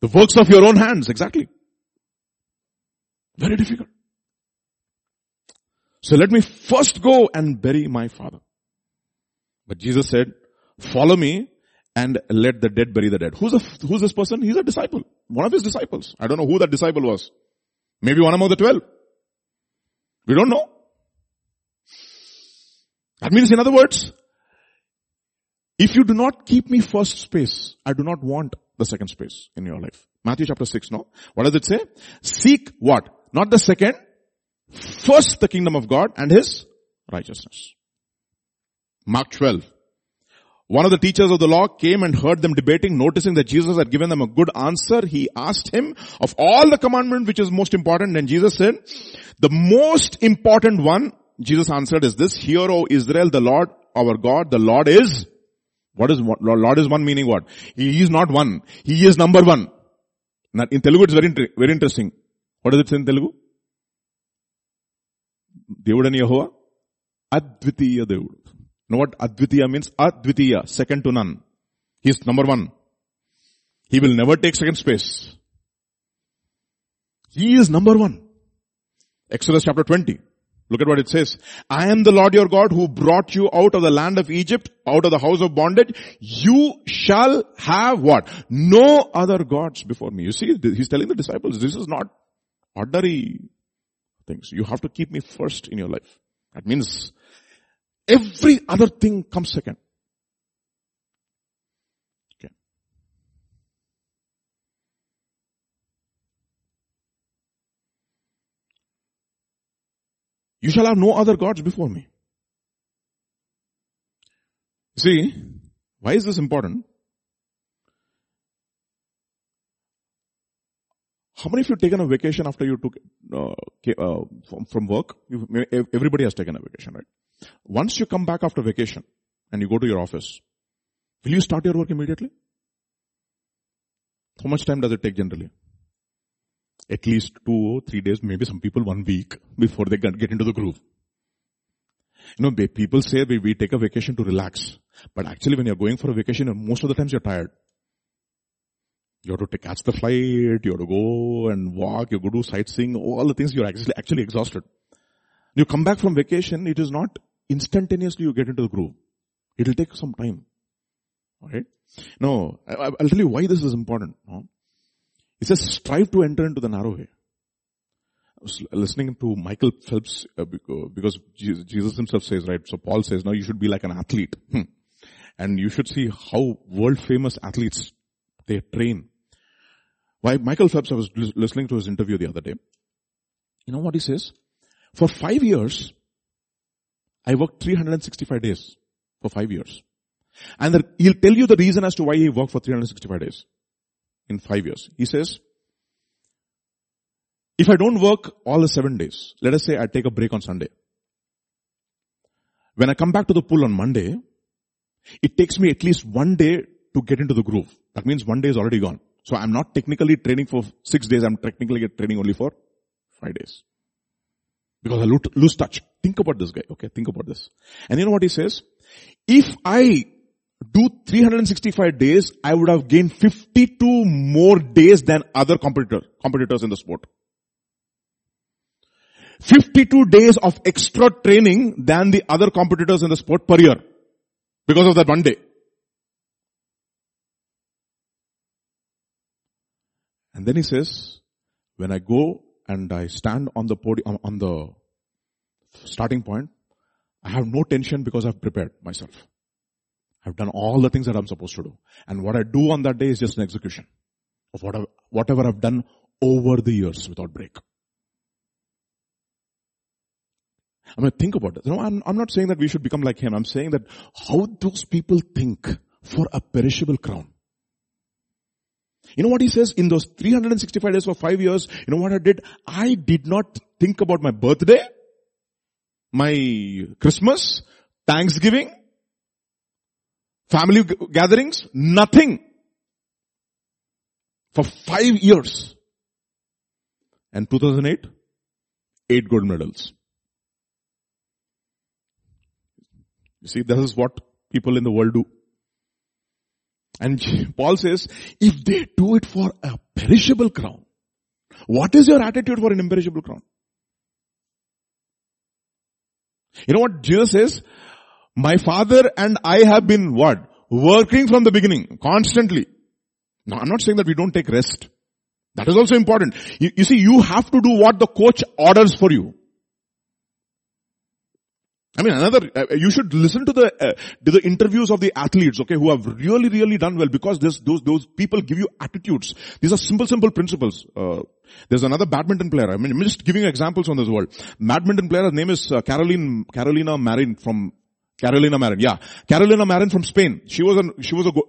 the works of your own hands. Exactly. Very difficult. So let me first go and bury my father. But Jesus said, follow me and let the dead bury the dead. Who's this person? He's a disciple. One of his disciples. I don't know who that disciple was. Maybe one among the 12. We don't know. That means, in other words, if you do not keep me first space, I do not want the second space in your life. Matthew chapter 6 now. What does it say? Seek what? Not the second. First the kingdom of God and his righteousness. Mark 12. One of the teachers of the law came and heard them debating, noticing that Jesus had given them a good answer. He asked him, of all the commandments, which is most important? And Jesus said, the most important one, Jesus answered, is this: Hear, O Israel, the Lord our God, the Lord is... What is Lord is one, meaning what? He is not one. He is number one. Now, in Telugu, it's very interesting. What is it in Telugu? Devudani Yehovah? Advitiya Devudu. You know what Advitiya means? Advitiya, second to none. He is number one. He will never take second space. He is number one. Exodus chapter 20. Look at what it says. I am the Lord your God who brought you out of the land of Egypt, out of the house of bondage. You shall have what? No other gods before me. You see, he's telling the disciples, this is not ordinary things. You have to keep me first in your life. That means every other thing comes second. Okay. You shall have no other gods before me. See, why is this important? How many of you have taken a vacation after you took from work? Everybody has taken a vacation, right? Once you come back after vacation and you go to your office, will you start your work immediately? How much time does it take generally? At least 2 or 3 days, maybe some people 1 week before they get into the groove. You know, people say we take a vacation to relax. But actually when you're going for a vacation, most of the times you're tired. You have to catch the flight, you have to go and walk, you go do sightseeing, all the things, you're actually exhausted. You come back from vacation, it is not instantaneously you get into the groove. It will take some time. Alright? No, I'll tell you why this is important. No? It says, strive to enter into the narrow way. I was listening to Michael Phelps, because Jesus himself says, right, so Paul says, now you should be like an athlete. And you should see how world famous athletes, they train. Why Michael Phelps, I was listening to his interview the other day. You know what he says? For 5 years, I worked 365 days. For 5 years. And he'll tell you the reason as to why he worked for 365 days in 5 years. He says, if I don't work all the 7 days, let us say I take a break on Sunday. When I come back to the pool on Monday, it takes me at least 1 day to get into the groove. That means 1 day is already gone. So I'm not technically training for 6 days. I'm technically training only for 5 days. Because I lose touch. Think about this guy. Okay, think about this. And you know what he says? If I do 365 days, I would have gained 52 more days than other competitors in the sport. 52 days of extra training than the other competitors in the sport per year. Because of that 1 day. And then he says, when I go and I stand on the podium, on the starting point, I have no tension because I've prepared myself. I've done all the things that I'm supposed to do. And what I do on that day is just an execution of whatever I've done over the years without break. I mean, think about it. You know, I'm not saying that we should become like him. I'm saying that how those people think for a perishable crown. You know what he says? In those 365 days for 5 years, you know what I did? I did not think about my birthday, my Christmas, Thanksgiving, family gatherings, nothing. For 5 years. And 2008, 8 gold medals. You see, this is what people in the world do. And Paul says, if they do it for a perishable crown, what is your attitude for an imperishable crown? You know what Jesus says? My Father and I have been what? Working from the beginning, constantly. Now, I'm not saying that we don't take rest. That is also important. You see, you have to do what the coach orders for you. I mean, you should listen to the interviews of the athletes, okay, who have really, really done well, because those people give you attitudes. These are simple principles. There's another badminton player. I mean, I'm just giving examples on this world. Badminton player, her name is Carolina Marin from Spain. She was a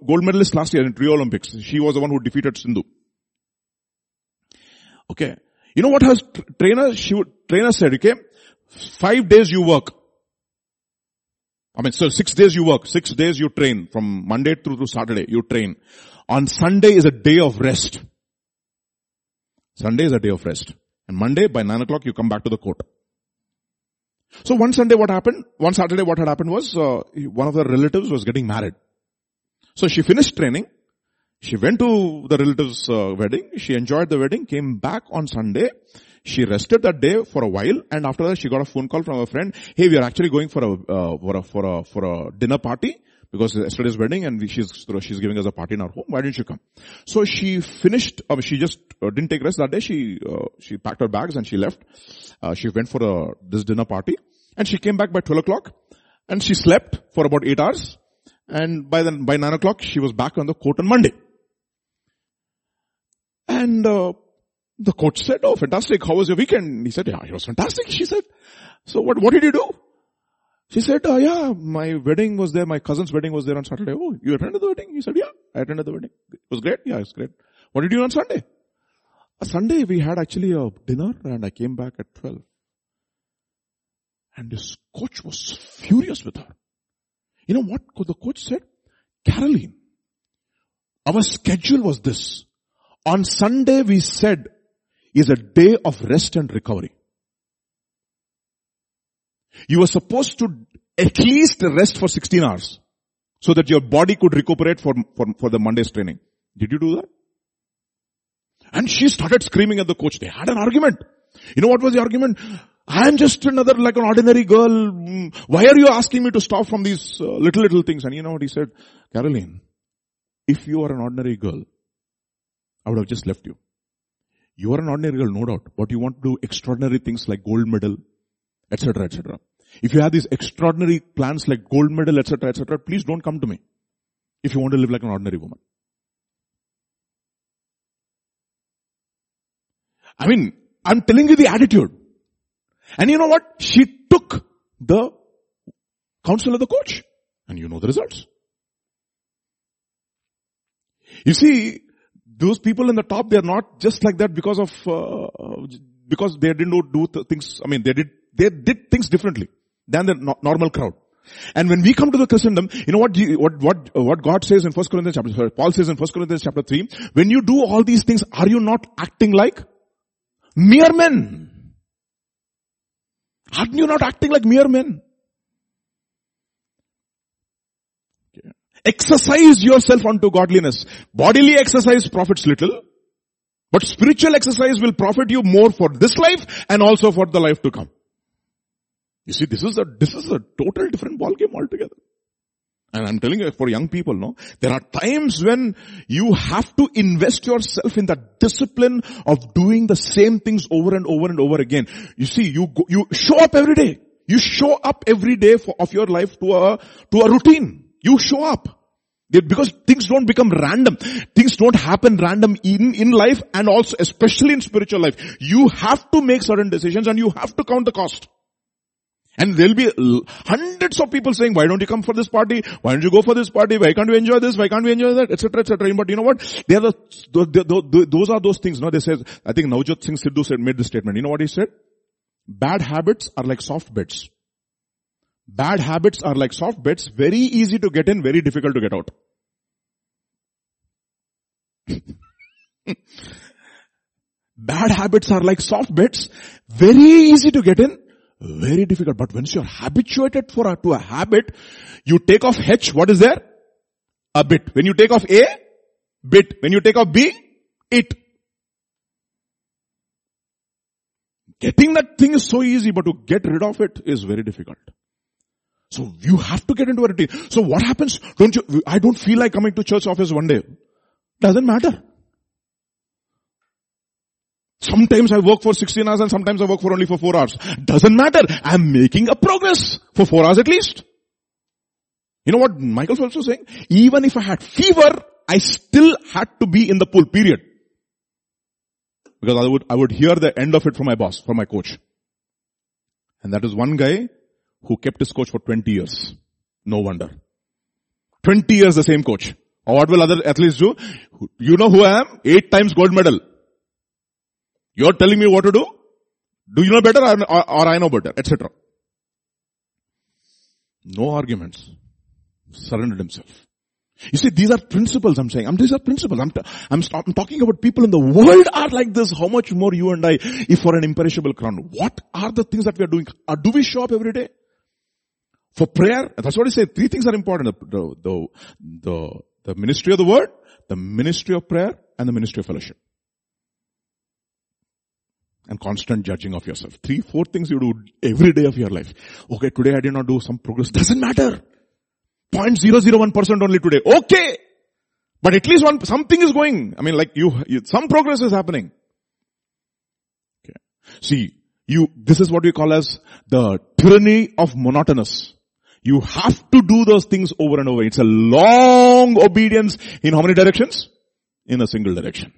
gold medalist last year in Rio Olympics. She was the one who defeated Sindhu. Okay. You know what her trainer said, okay? 5 days you work. 6 days you work, 6 days you train, from Monday through to Saturday, you train. On Sunday is a day of rest. Sunday is a day of rest. And Monday by 9 o'clock you come back to the court. So one Sunday what happened? One Saturday what had happened was, one of the relatives was getting married. So she finished training, she went to the relative's wedding, she enjoyed the wedding, came back on Sunday. She rested that day for a while, and after that she got a phone call from a friend. Hey, we are actually going for a dinner party because yesterday's wedding, and she's giving us a party in our home. Why didn't you come? So she finished. She just didn't take rest that day. She packed her bags and she left. She went for this dinner party, and she came back by 12 o'clock, and she slept for about 8 hours. And by 9 o'clock she was back on the court on Monday. And the coach said, oh, fantastic, how was your weekend? He said, yeah, it was fantastic. She said, so what did you do? She said, yeah, my wedding was there, my cousin's wedding was there on Saturday. Oh, you attended the wedding? He said, yeah, I attended the wedding. It was great? Yeah, it was great. What did you do on Sunday? Sunday we had actually a dinner and I came back at 12. And this coach was furious with her. You know what the coach said? Caroline, our schedule was this. On Sunday we said is a day of rest and recovery. You were supposed to at least rest for 16 hours so that your body could recuperate for the Monday's training. Did you do that? And she started screaming at the coach. They had an argument. You know what was the argument? I am just another like an ordinary girl. Why are you asking me to stop from these little things? And you know what he said? Caroline, if you are an ordinary girl, I would have just left you. You are an ordinary girl, no doubt, but you want to do extraordinary things like gold medal, etc., etc. If you have these extraordinary plans like gold medal, etc., etc., please don't come to me if you want to live like an ordinary woman. I mean, I'm telling you the attitude. And you know what? She took the counsel of the coach. And you know the results. You see, those people in the top, they are not just like that because of because they didn't do things. I mean, they did things differently than the normal crowd. And when we come to the Christendom, you know what God says in Paul says in 1 Corinthians chapter 3, when you do all these things, are you not acting like mere men? Aren't you not acting like mere men? Okay. Exercise yourself unto godliness. Bodily exercise profits little, but spiritual exercise will profit you more for this life and also for the life to come. You see, this is a total different ballgame altogether. And I'm telling you, for young people, no, there are times when you have to invest yourself in that discipline of doing the same things over and over and over again. You see, you show up every day. You show up every day of your life to a routine. You show up. Because things don't become random. Things don't happen random in life and also especially in spiritual life. You have to make certain decisions and you have to count the cost. And there'll be hundreds of people saying, why don't you come for this party? Why don't you go for this party? Why can't you enjoy this? Why can't we enjoy that? Etc, etc. But you know what? Those are those things. No, they said, I think Navjot Singh Sidhu made this statement. You know what he said? Bad habits are like soft beds. Bad habits are like soft beds. Very easy to get in, very difficult to get out. Bad habits are like soft beds. Very easy to get in. Very difficult. But once you're habituated to a habit, you take off H, what is there? A bit. When you take off A, bit. When you take off B, it. Getting that thing is so easy, but to get rid of it is very difficult. So you have to get into a routine. So what happens? I don't feel like coming to church office one day. Doesn't matter. Sometimes I work for 16 hours and sometimes I work for only for 4 hours. Doesn't matter. I'm making a progress for 4 hours at least. You know what Michael Phelps was saying? Even if I had fever, I still had to be in the pool, period. Because I would hear the end of it from my boss, from my coach. And that is one guy who kept his coach for 20 years. No wonder. 20 years the same coach. Or what will other athletes do? You know who I am? 8 times gold medal. You're telling me what to do? Do you know better or I know better, etc. No arguments. Surrendered himself. You see, these are principles I'm saying. These are principles. I'm talking about people in the world are like this. How much more you and I, if for an imperishable crown. What are the things that we are doing? Do we show up every day? For prayer, that's what I say. 3 things are important. The ministry of the word, the ministry of prayer, and the ministry of fellowship. And constant judging of yourself. 3-4 things you do every day of your life. Okay, today I did not do some progress. Doesn't matter. 0.001% only today. Okay. But at least something is going. I mean, like some progress is happening. Okay. See, this is what we call as the tyranny of monotonous. You have to do those things over and over. It's a long obedience in how many directions? In a single direction.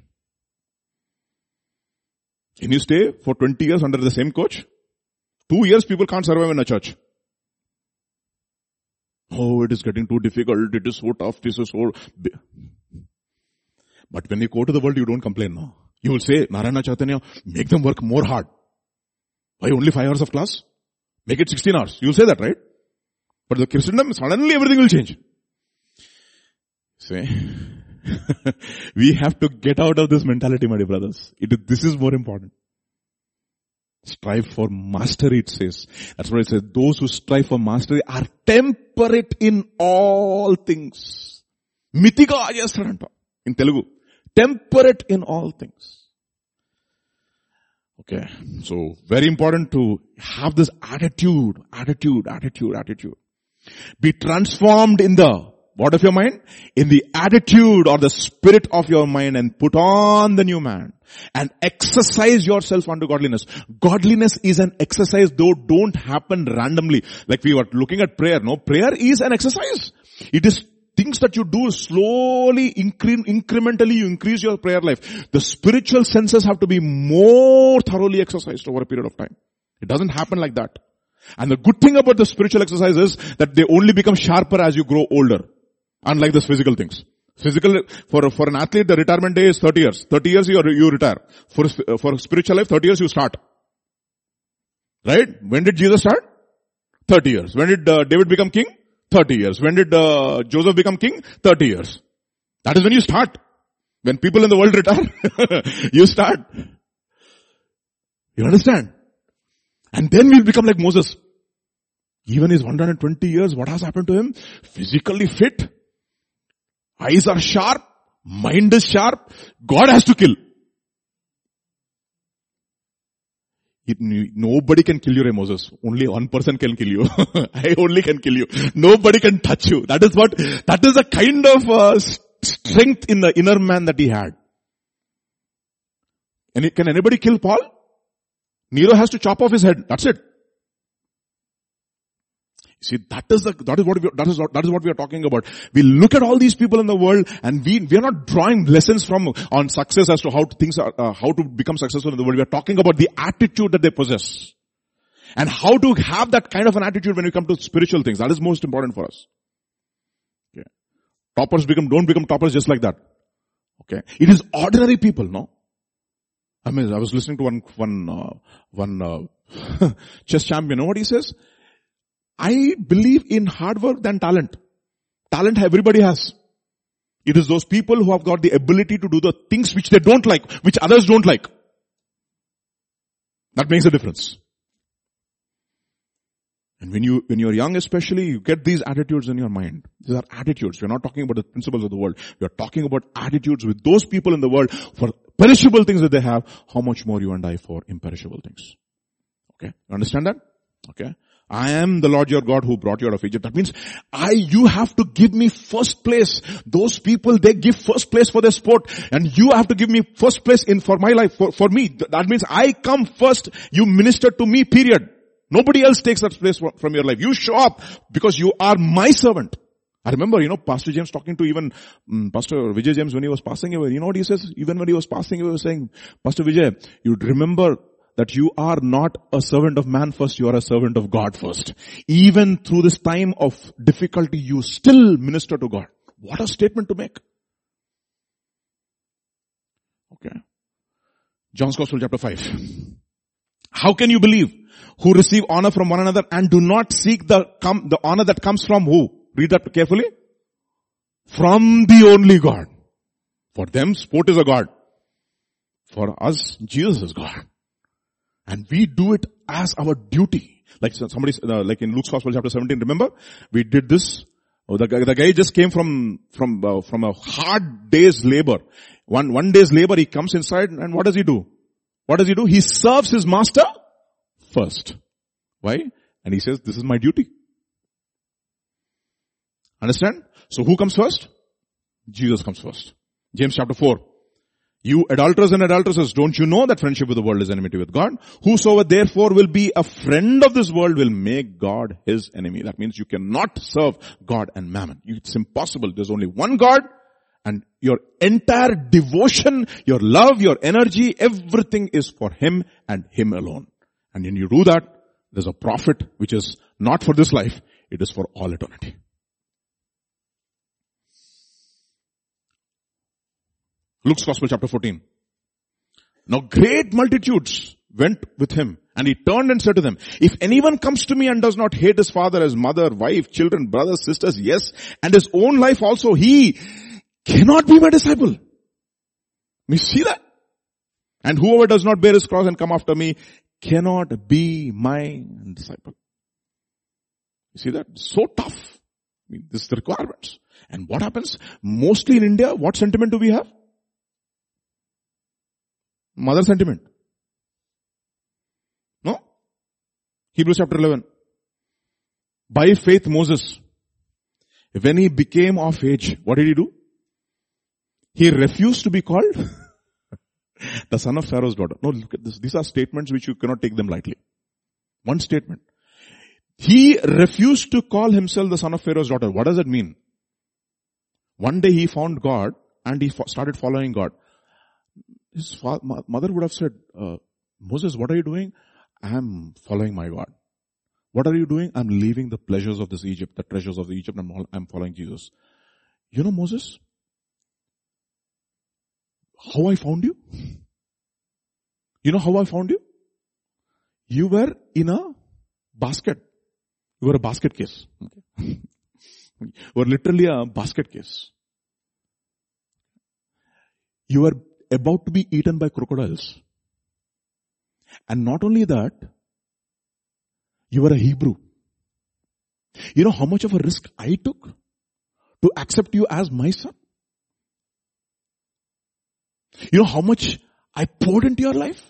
Can you stay for 20 years under the same coach? 2 years people can't survive in a church. Oh, it is getting too difficult. It is so tough. This is so... But when you go to the world, you don't complain now. You will say, Narayana Chaitanya, make them work more hard. Why only 5 hours of class? Make it 16 hours. You will say that, right? But the Christendom, suddenly everything will change. See? We have to get out of this mentality, my dear brothers. This is more important. Strive for mastery, it says. That's what it says. Those who strive for mastery are temperate in all things. Mithika ayasranta. In Telugu. Temperate in all things. Okay. So, very important to have this attitude. Be transformed in the what of your mind? In the attitude or the spirit of your mind and put on the new man and exercise yourself unto godliness. Godliness is an exercise though don't happen randomly. Like we were looking at prayer, no? Prayer is an exercise. It is things that you do slowly, incrementally you increase your prayer life. The spiritual senses have to be more thoroughly exercised over a period of time. It doesn't happen like that. And the good thing about the spiritual exercise is that they only become sharper as you grow older. Unlike those physical things. Physical, for an athlete, the retirement day is 30 years. 30 years you retire. For spiritual life, 30 years you start. Right? When did Jesus start? 30 years. When did David become king? 30 years. When did Joseph become king? 30 years. That is when you start. When people in the world retire, you start. You understand? And then we'll become like Moses. Even his 120 years, what has happened to him? Physically fit. Eyes are sharp. Mind is sharp. God has to kill. Nobody can kill you, Ray Moses. Only one person can kill you. I only can kill you. Nobody can touch you. That is a kind of strength in the inner man that he had. And can anybody kill Paul? Nero has to chop off his head. That's it. See, that is what we are talking about. We look at all these people in the world, and we are not drawing lessons from on success as to how things are, how to become successful in the world. We are talking about the attitude that they possess, and how to have that kind of an attitude when we come to spiritual things. That is most important for us. Yeah. Don't become toppers just like that. Okay, it is ordinary people, no? I mean, I was listening to one chess champion. You know what he says? I believe in hard work than talent. Talent everybody has. It is those people who have got the ability to do the things which they don't like, which others don't like. That makes a difference. And when you're young especially, you get these attitudes in your mind. These are attitudes. We're not talking about the principles of the world. We're talking about attitudes with those people in the world for perishable things that they have. How much more you and I for imperishable things. Okay? You understand that? Okay? I am the Lord your God who brought you out of Egypt. That means you have to give me first place. Those people, they give first place for their sport. And you have to give me first place for my life, for me. That means I come first. You minister to me, period. Nobody else takes that place from your life. You show up because you are my servant. I remember, Pastor James talking to even Pastor Vijay James when he was passing away. You know what he says? Even when he was passing away, he was saying, Pastor Vijay, you remember that you are not a servant of man first, you are a servant of God first. Even through this time of difficulty, you still minister to God. What a statement to make. Okay. John's Gospel chapter 5. How can you believe who receive honor from one another and do not seek the honor that comes from who? Read that carefully. From the only God. For them, sport is a God. For us, Jesus is God. And we do it as our duty. Like somebody, like in Luke's Gospel chapter 17, remember? We did this. Oh, the guy just came from a hard day's labor. One day's labor, he comes inside and what does he do? He serves his master first. Why? And he says, this is my duty. Understand? So who comes first? Jesus comes first. James chapter 4. You adulterers and adulteresses, don't you know that friendship with the world is enmity with God? Whosoever therefore will be a friend of this world will make God his enemy. That means you cannot serve God and mammon. It's impossible. There's only one God, and your entire devotion, your love, your energy, everything is for him and him alone. And when you do that, there's a profit which is not for this life. It is for all eternity. Luke's Gospel chapter 14. Now great multitudes went with him, and he turned and said to them, if anyone comes to me and does not hate his father, his mother, wife, children, brothers, sisters, yes, and his own life also, he cannot be my disciple. You see that? And whoever does not bear his cross and come after me cannot be my disciple. You see that? So tough. I mean, this is the requirements. And what happens? Mostly in India, what sentiment do we have? Mother sentiment. No? Hebrews chapter 11. By faith Moses, when he became of age, what did he do? He refused to be called the son of Pharaoh's daughter. No, look at this. These are statements which you cannot take them lightly. One statement. He refused to call himself the son of Pharaoh's daughter. What does that mean? One day he found God and he started following God. His mother would have said, Moses, what are you doing? I am following my God. What are you doing? I am leaving the pleasures of this Egypt, the treasures of Egypt, and I am following Jesus. You know, Moses, how I found you? You know how I found you? You were in a basket. You were a basket case. Okay. You were literally a basket case. You were about to be eaten by crocodiles. And not only that, you were a Hebrew. You know how much of a risk I took to accept you as my son? You know how much I poured into your life?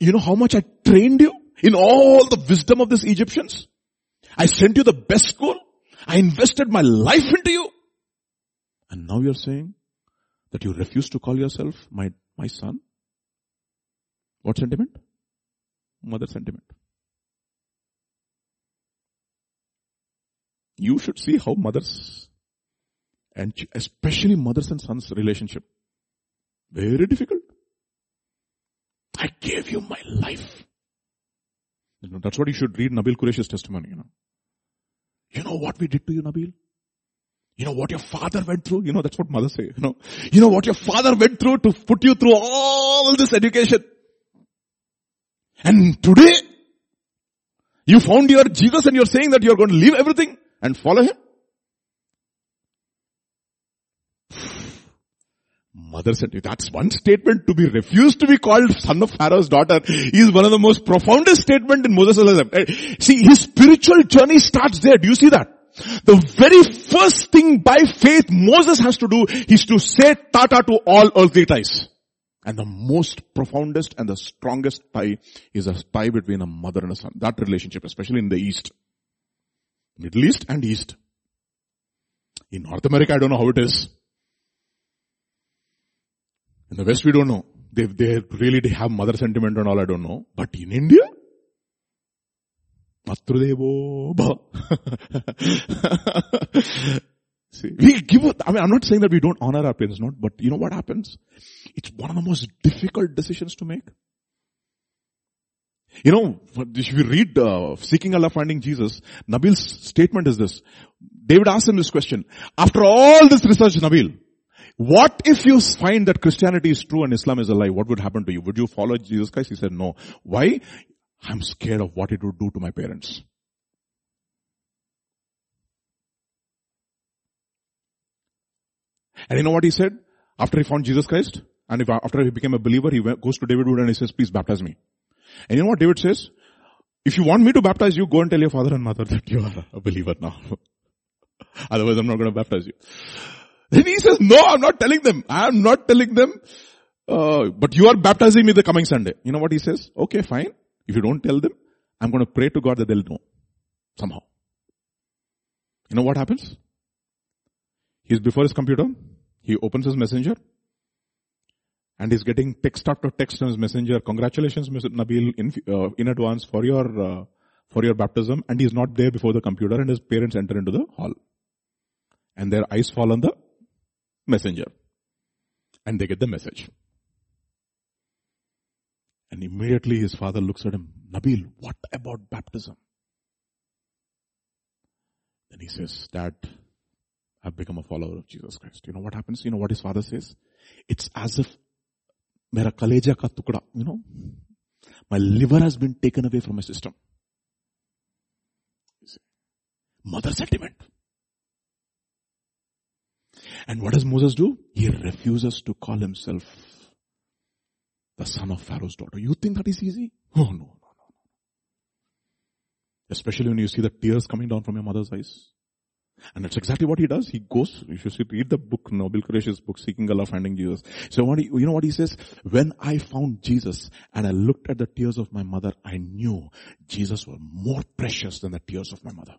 You know how much I trained you in all the wisdom of these Egyptians? I sent you the best school. I invested my life into you. And now you're saying that you refuse to call yourself my son? What sentiment? Mother sentiment. You should see how mothers, and especially mothers and sons relationship, very difficult. I gave you my life. You know, that's what you should read Nabil Qureshi's testimony. You know what we did to you, Nabil? You know what your father went through? You know, that's what mothers say. You know what your father went through to put you through all this education. And today, you found your Jesus and you're saying that you're going to leave everything and follow him? Mother said, that's one statement. To be refused to be called son of Pharaoh's daughter is one of the most profoundest statement in Moses' life. See, his spiritual journey starts there. Do you see that? The very first thing by faith Moses has to do is to say tata to all earthly ties. And the most profoundest and the strongest tie is a tie between a mother and a son. That relationship, especially in the East. Middle East and East. In North America, I don't know how it is. In the West, we don't know. They really have mother sentiment and all, I don't know. But in India, Matrudevo Bhava. See, we give. I'm not saying that we don't honor our parents, not. But you know what happens? It's one of the most difficult decisions to make. You know, if you read "Seeking Allah, Finding Jesus," Nabil's statement is this: David asked him this question. After all this research, Nabil, what if you find that Christianity is true and Islam is a lie? What would happen to you? Would you follow Jesus Christ? He said, "No." Why? I'm scared of what it would do to my parents. And you know what he said? After he found Jesus Christ, and after he became a believer, he goes to David Wood and he says, please baptize me. And you know what David says? If you want me to baptize you, go and tell your father and mother that you are a believer now. Otherwise, I'm not going to baptize you. Then he says, no, I'm not telling them. I'm not telling them. But you are baptizing me the coming Sunday. You know what he says? Okay, fine. If you don't tell them, I'm going to pray to God that they'll know. Somehow. You know what happens? He's before his computer. He opens his messenger. And he's getting text after text on his messenger. Congratulations, Mr. Nabil, in advance for your baptism. And he's not there before the computer. And his parents enter into the hall. And their eyes fall on the messenger. And they get the message. And immediately his father looks at him. Nabil, what about baptism? Then he says, Dad, I've become a follower of Jesus Christ. You know what happens? You know what his father says? It's as if, mera kaleja ka tukda, you know, my liver has been taken away from my system. Mother sentiment. And what does Moses do? He refuses to call himself the son of Pharaoh's daughter. You think that is easy? Oh, no. Especially when you see the tears coming down from your mother's eyes. And that's exactly what he does. He goes, you should read the book, Nabil Qureshi's book, Seeking Allah, Finding Jesus. So you know what he says? When I found Jesus and I looked at the tears of my mother, I knew Jesus was more precious than the tears of my mother.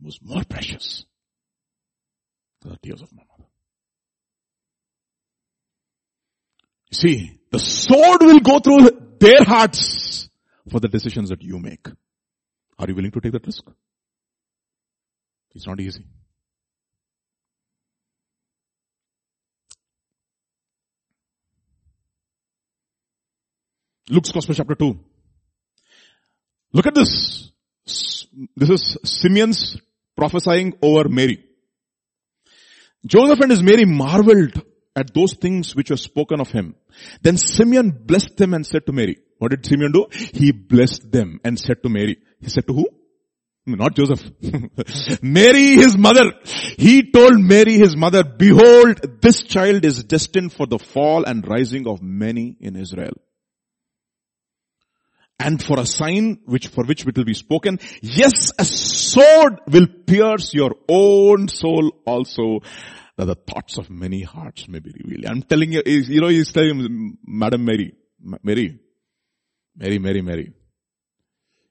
It was more precious than the tears of my mother. See, the sword will go through their hearts for the decisions that you make. Are you willing to take that risk? It's not easy. Luke's Gospel chapter 2. Look at this. This is Simeon's prophesying over Mary. Joseph and his Mary marveled at those things which were spoken of him. Then Simeon blessed them and said to Mary. What did Simeon do? He blessed them and said to Mary. He said to who? Not Joseph. Mary, his mother. He told Mary, his mother, behold, this child is destined for the fall and rising of many in Israel. And for a sign for which it will be spoken, yes, a sword will pierce your own soul also, that the thoughts of many hearts may be revealed. I'm telling you, he's telling Madam Mary. You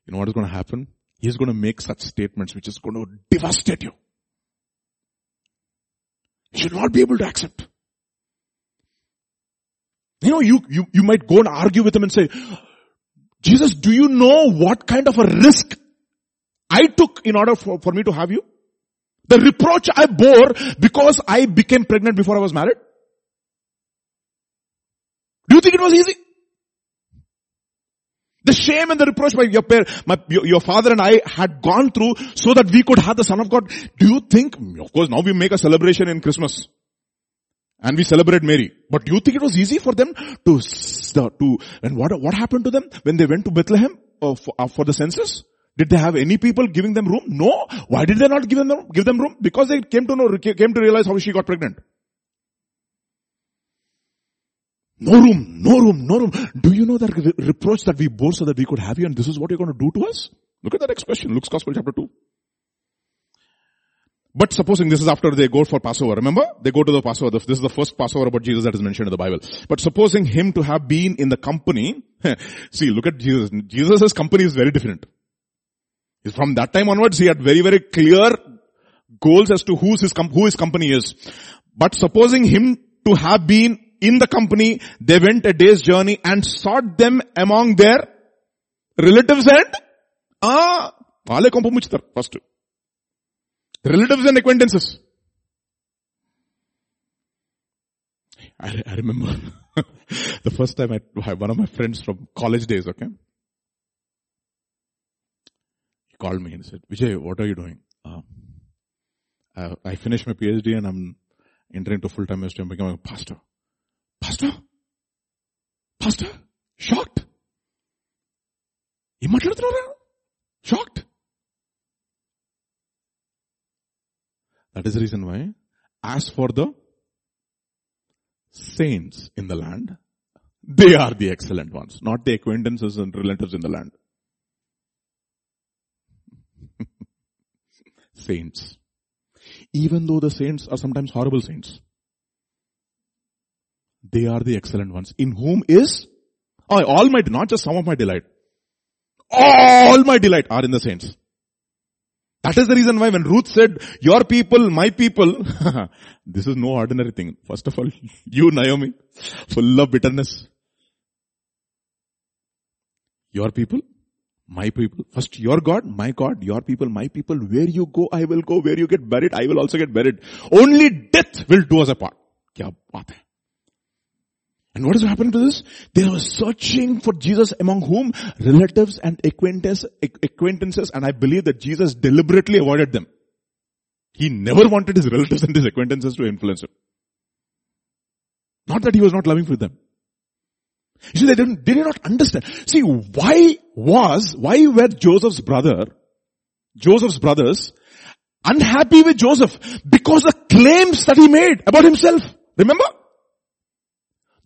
know what is going to happen? He's going to make such statements which is going to devastate you. You should not be able to accept. You know, you might go and argue with him and say, Jesus, do you know what kind of a risk I took in order for me to have you? The reproach I bore because I became pregnant before I was married? Do you think it was easy? The shame and the reproach your father and I had gone through so that we could have the Son of God. Do you think, of course now we make a celebration in Christmas and we celebrate Mary. But do you think it was easy for them and what happened to them when they went to Bethlehem for the census? Did they have any people giving them room? No. Why did they not give them room? Because they came to realize how she got pregnant. No room. Do you know the reproach that we bore so that we could have you, and this is what you're going to do to us? Look at the next question. Luke's Gospel chapter 2. But supposing this is after they go for Passover. Remember? They go to the Passover. This is the first Passover about Jesus that is mentioned in the Bible. But supposing him to have been in the company. See, look at Jesus. Jesus' company is very different. From that time onwards, he had very, very clear goals as to who his company is. But supposing him to have been in the company, they went a day's journey and sought them among their relatives and first relatives and acquaintances. I remember the first time I one of my friends from college days, okay? He called me and said, Vijay, what are you doing? I finished my PhD and I'm entering to full-time ministry. I'm becoming a pastor. Pastor? Shocked. Shocked. That is the reason why, as for the saints in the land, they are the excellent ones, not the acquaintances and relatives in the land. Saints. Even though the saints are sometimes horrible saints, they are the excellent ones, in whom is all my, not just some of my delight. All my delight are in the saints. That is the reason why when Ruth said, your people, my people, this is no ordinary thing. First of all, you, Naomi, full of bitterness. Your people, my people. First, your God, my God, your people, my people. Where you go, I will go. Where you get buried, I will also get buried. Only death will do us apart. Kya baat hai? And what is happening to this? They were searching for Jesus among whom? Relatives and acquaintances. And I believe that Jesus deliberately avoided them. He never wanted his relatives and his acquaintances to influence him. Not that he was not loving for them. You see, they did not understand. See, why were Joseph's brothers unhappy with Joseph? Because the claims that he made about himself. Remember?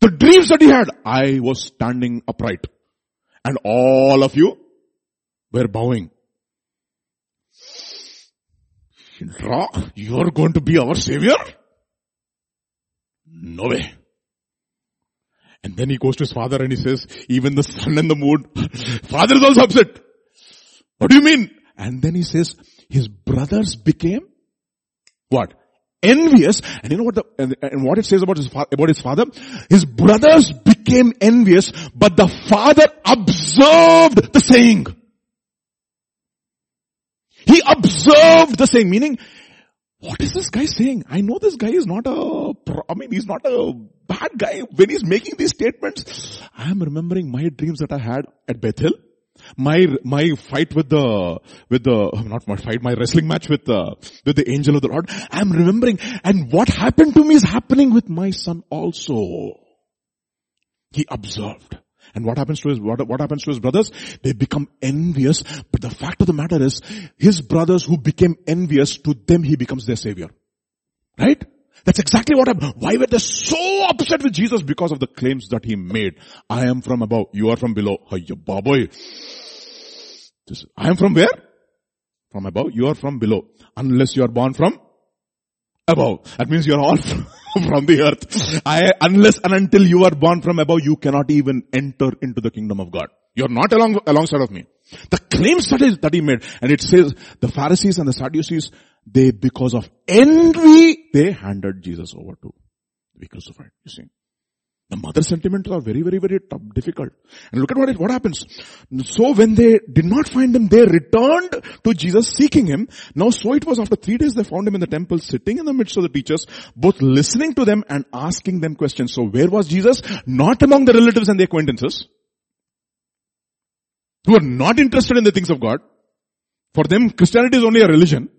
The dreams that he had, I was standing upright and all of you were bowing. You're going to be our savior? No way. And then he goes to his father and he says, even the sun and the moon, father is also upset. What do you mean? And then he says, his brothers became what? Envious. And you know what what it says about his father? His brothers became envious, but the father observed the saying. He observed the saying, meaning, what is this guy saying? I know this guy is he's not a bad guy. When he's making these statements, I am remembering my dreams that I had at Bethel My fight my wrestling match with the angel of the Lord, I'm remembering, and what happened to me is happening with my son also. He observed. And what happens to his brothers? They become envious. But the fact of the matter is, his brothers who became envious, to them he becomes their savior. Right? That's exactly what happened. Why were they so upset with Jesus? Because of the claims that he made. I am from above. You are from below. I am from where? From above. You are from below. Unless you are born from above. That means you are all from the earth. Unless and until you are born from above, you cannot even enter into the kingdom of God. You are not alongside of me. The claims that he made. And it says the Pharisees and the Sadducees, they, because of envy, they handed Jesus over to be crucified. You see, the mother sentiments are very, very, very tough, difficult. And look at what happens. So when they did not find him, they returned to Jesus seeking him. Now so it was after 3 days they found him in the temple, sitting in the midst of the teachers, both listening to them and asking them questions. So where was Jesus? Not among the relatives and the acquaintances, who were not interested in the things of God. For them, Christianity is only a religion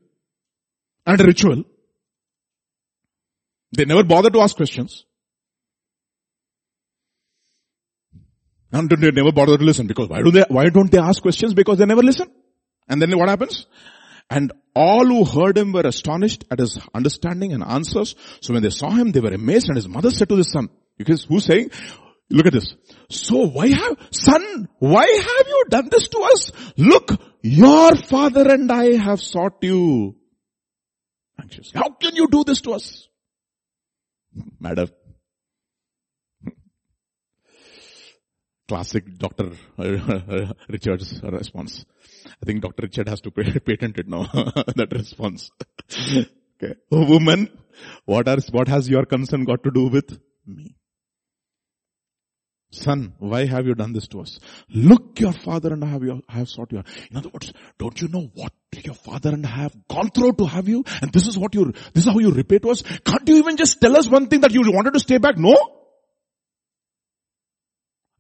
and a ritual. They never bother to ask questions. And they never bother to listen. Because why don't they ask questions? Because they never listen. And then what happens? And all who heard him were astonished at his understanding and answers. So when they saw him, they were amazed. And his mother said to his son, because who's saying, look at this. So why have you done this to us? Look, your father and I have sought you anxiously. How can you do this to us? Madam. Classic Dr. Richard's response. I think Dr. Richard has to patent it now, that response. Okay. Oh, woman, what has your concern got to do with me? Son, why have you done this to us? Look, your father and I have sought you. In other words, don't you know what your father and I have gone through to have you? And this is how you repay to us. Can't you even just tell us one thing that you wanted to stay back? No?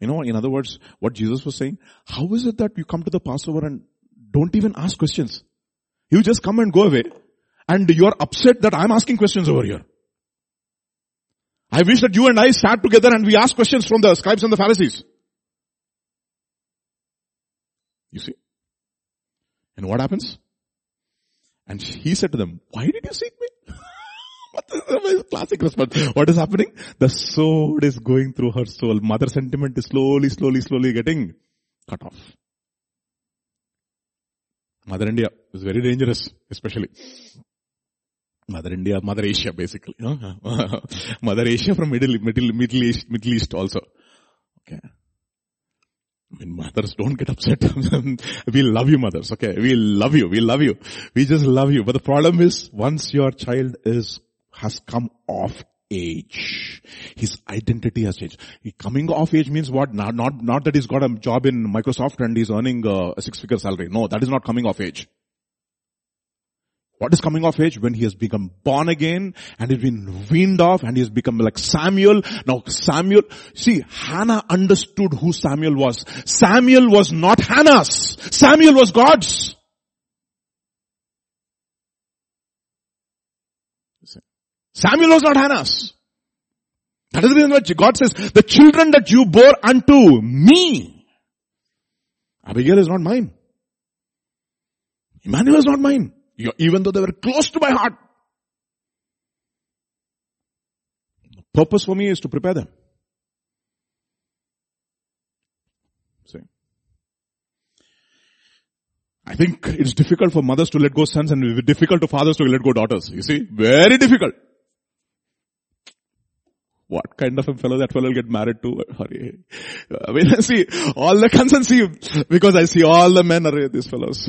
You know, in other words, what Jesus was saying, how is it that you come to the Passover and don't even ask questions? You just come and go away, and you are upset that I'm asking questions over here. I wish that you and I sat together and we asked questions from the scribes and the Pharisees. You see? And what happens? And he said to them, why did you seek me? Classic response. What is happening? The sword is going through her soul. Mother sentiment is slowly getting cut off. Mother India is very dangerous, especially. Mother India, Mother Asia basically. Mother Asia from Middle East also. Okay. I mean, mothers, don't get upset. We love you, mothers. Okay. We love you. We just love you. But the problem is, once your child has come off age, his identity has changed. Coming off age means what? Not that he's got a job in Microsoft and he's earning a six-figure salary. No, that is not coming off age. What is coming of age? When he has become born again and he's been weaned off and he's become like Samuel. Now Samuel, see, Hannah understood who Samuel was. Samuel was not Hannah's. Samuel was God's. Samuel was not Hannah's. That is the reason why God says, the children that you bore unto me. Abigail is not mine. Emmanuel is not mine. Even though they were close to my heart. The purpose for me is to prepare them. See? I think it's difficult for mothers to let go sons and difficult for fathers to let go daughters. You see? Very difficult. What kind of a fellow that fellow will get married to? I mean, see, all the concerns, see, because I see all the men are these fellows.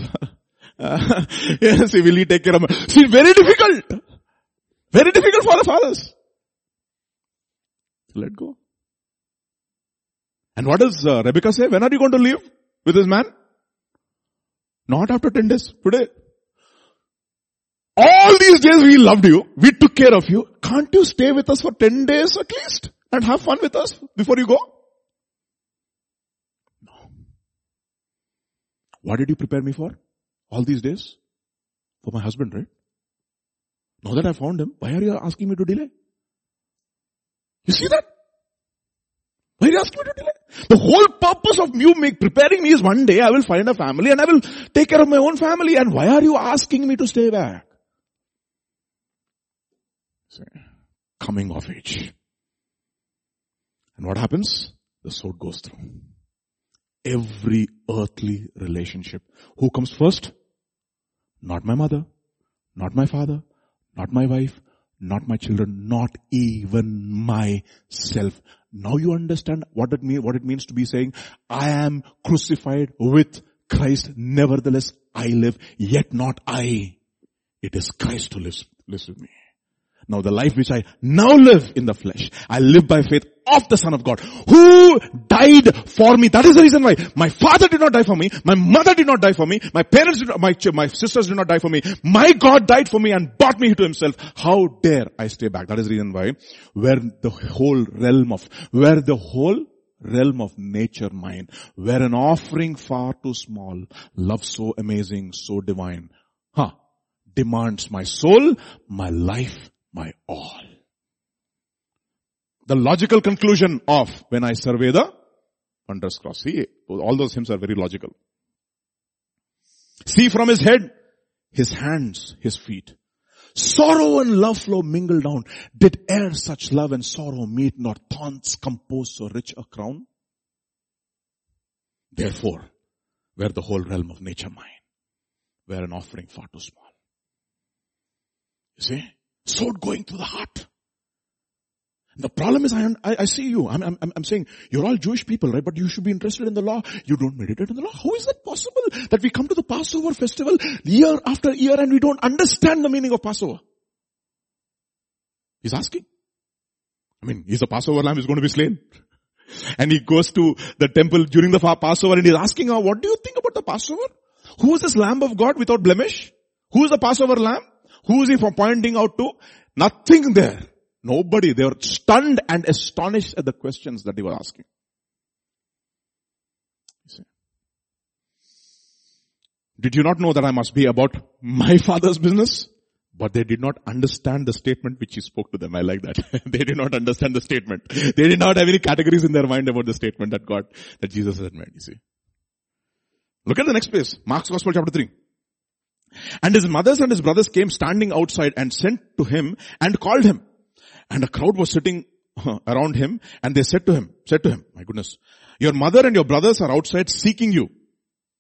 See, will he take care of me? See, very difficult. Very difficult for the fathers. Let go. And what does Rebecca say? When are you going to leave with this man? Not after 10 days. Today. All these days we loved you. We took care of you. Can't you stay with us for 10 days at least? And have fun with us before you go? What did you prepare me for all these days? For my husband, right? Now that I found him, why are you asking me to delay? You see that? Why are you asking me to delay? The whole purpose of you preparing me is one day I will find a family and I will take care of my own family. And why are you asking me to stay back? See, coming of age. And what happens? The sword goes through. Every earthly relationship. Who comes first? Not my mother, not my father, not my wife, not my children, not even myself. Now you understand what it means to be saying, I am crucified with Christ, nevertheless I live, yet not I. It is Christ who lives with me. Now the life which I now live in the flesh, I live by faith of the Son of God, who died for me. That is the reason why my father did not die for me, my mother did not die for me, my parents, my sisters did not die for me. My God died for me and brought me to himself. How dare I stay back? That is the reason why where the whole realm of nature mine, where an offering far too small, love so amazing, so divine, demands my soul, my life, my all. The logical conclusion of when I survey the wondrous cross. See, all those hymns are very logical. See from his head, his hands, his feet. Sorrow and love flow mingled down. Did e'er such love and sorrow meet, nor thorns compose so rich a crown? Therefore, were the whole realm of nature mine, were an offering far too small. You see? Sword going through the heart. The problem is, I see you. I'm saying, you're all Jewish people, right? But you should be interested in the law. You don't meditate on the law. How is that possible that we come to the Passover festival year after year and we don't understand the meaning of Passover? He's asking. I mean, he's a Passover lamb, he's going to be slain. And he goes to the temple during the Passover and he's asking her, what do you think about the Passover? Who is this Lamb of God without blemish? Who is the Passover lamb? Who is he for pointing out to? Nothing there. Nobody. They were stunned and astonished at the questions that they were asking. See. Did you not know that I must be about my father's business? But they did not understand the statement which he spoke to them. I like that. They did not understand the statement. They did not have any categories in their mind about the statement that Jesus had made. You see. Look at the next place. Mark's Gospel chapter 3. And his mothers and his brothers came standing outside and sent to him and called him. And a crowd was sitting around him and they said to him, my goodness, your mother and your brothers are outside seeking you.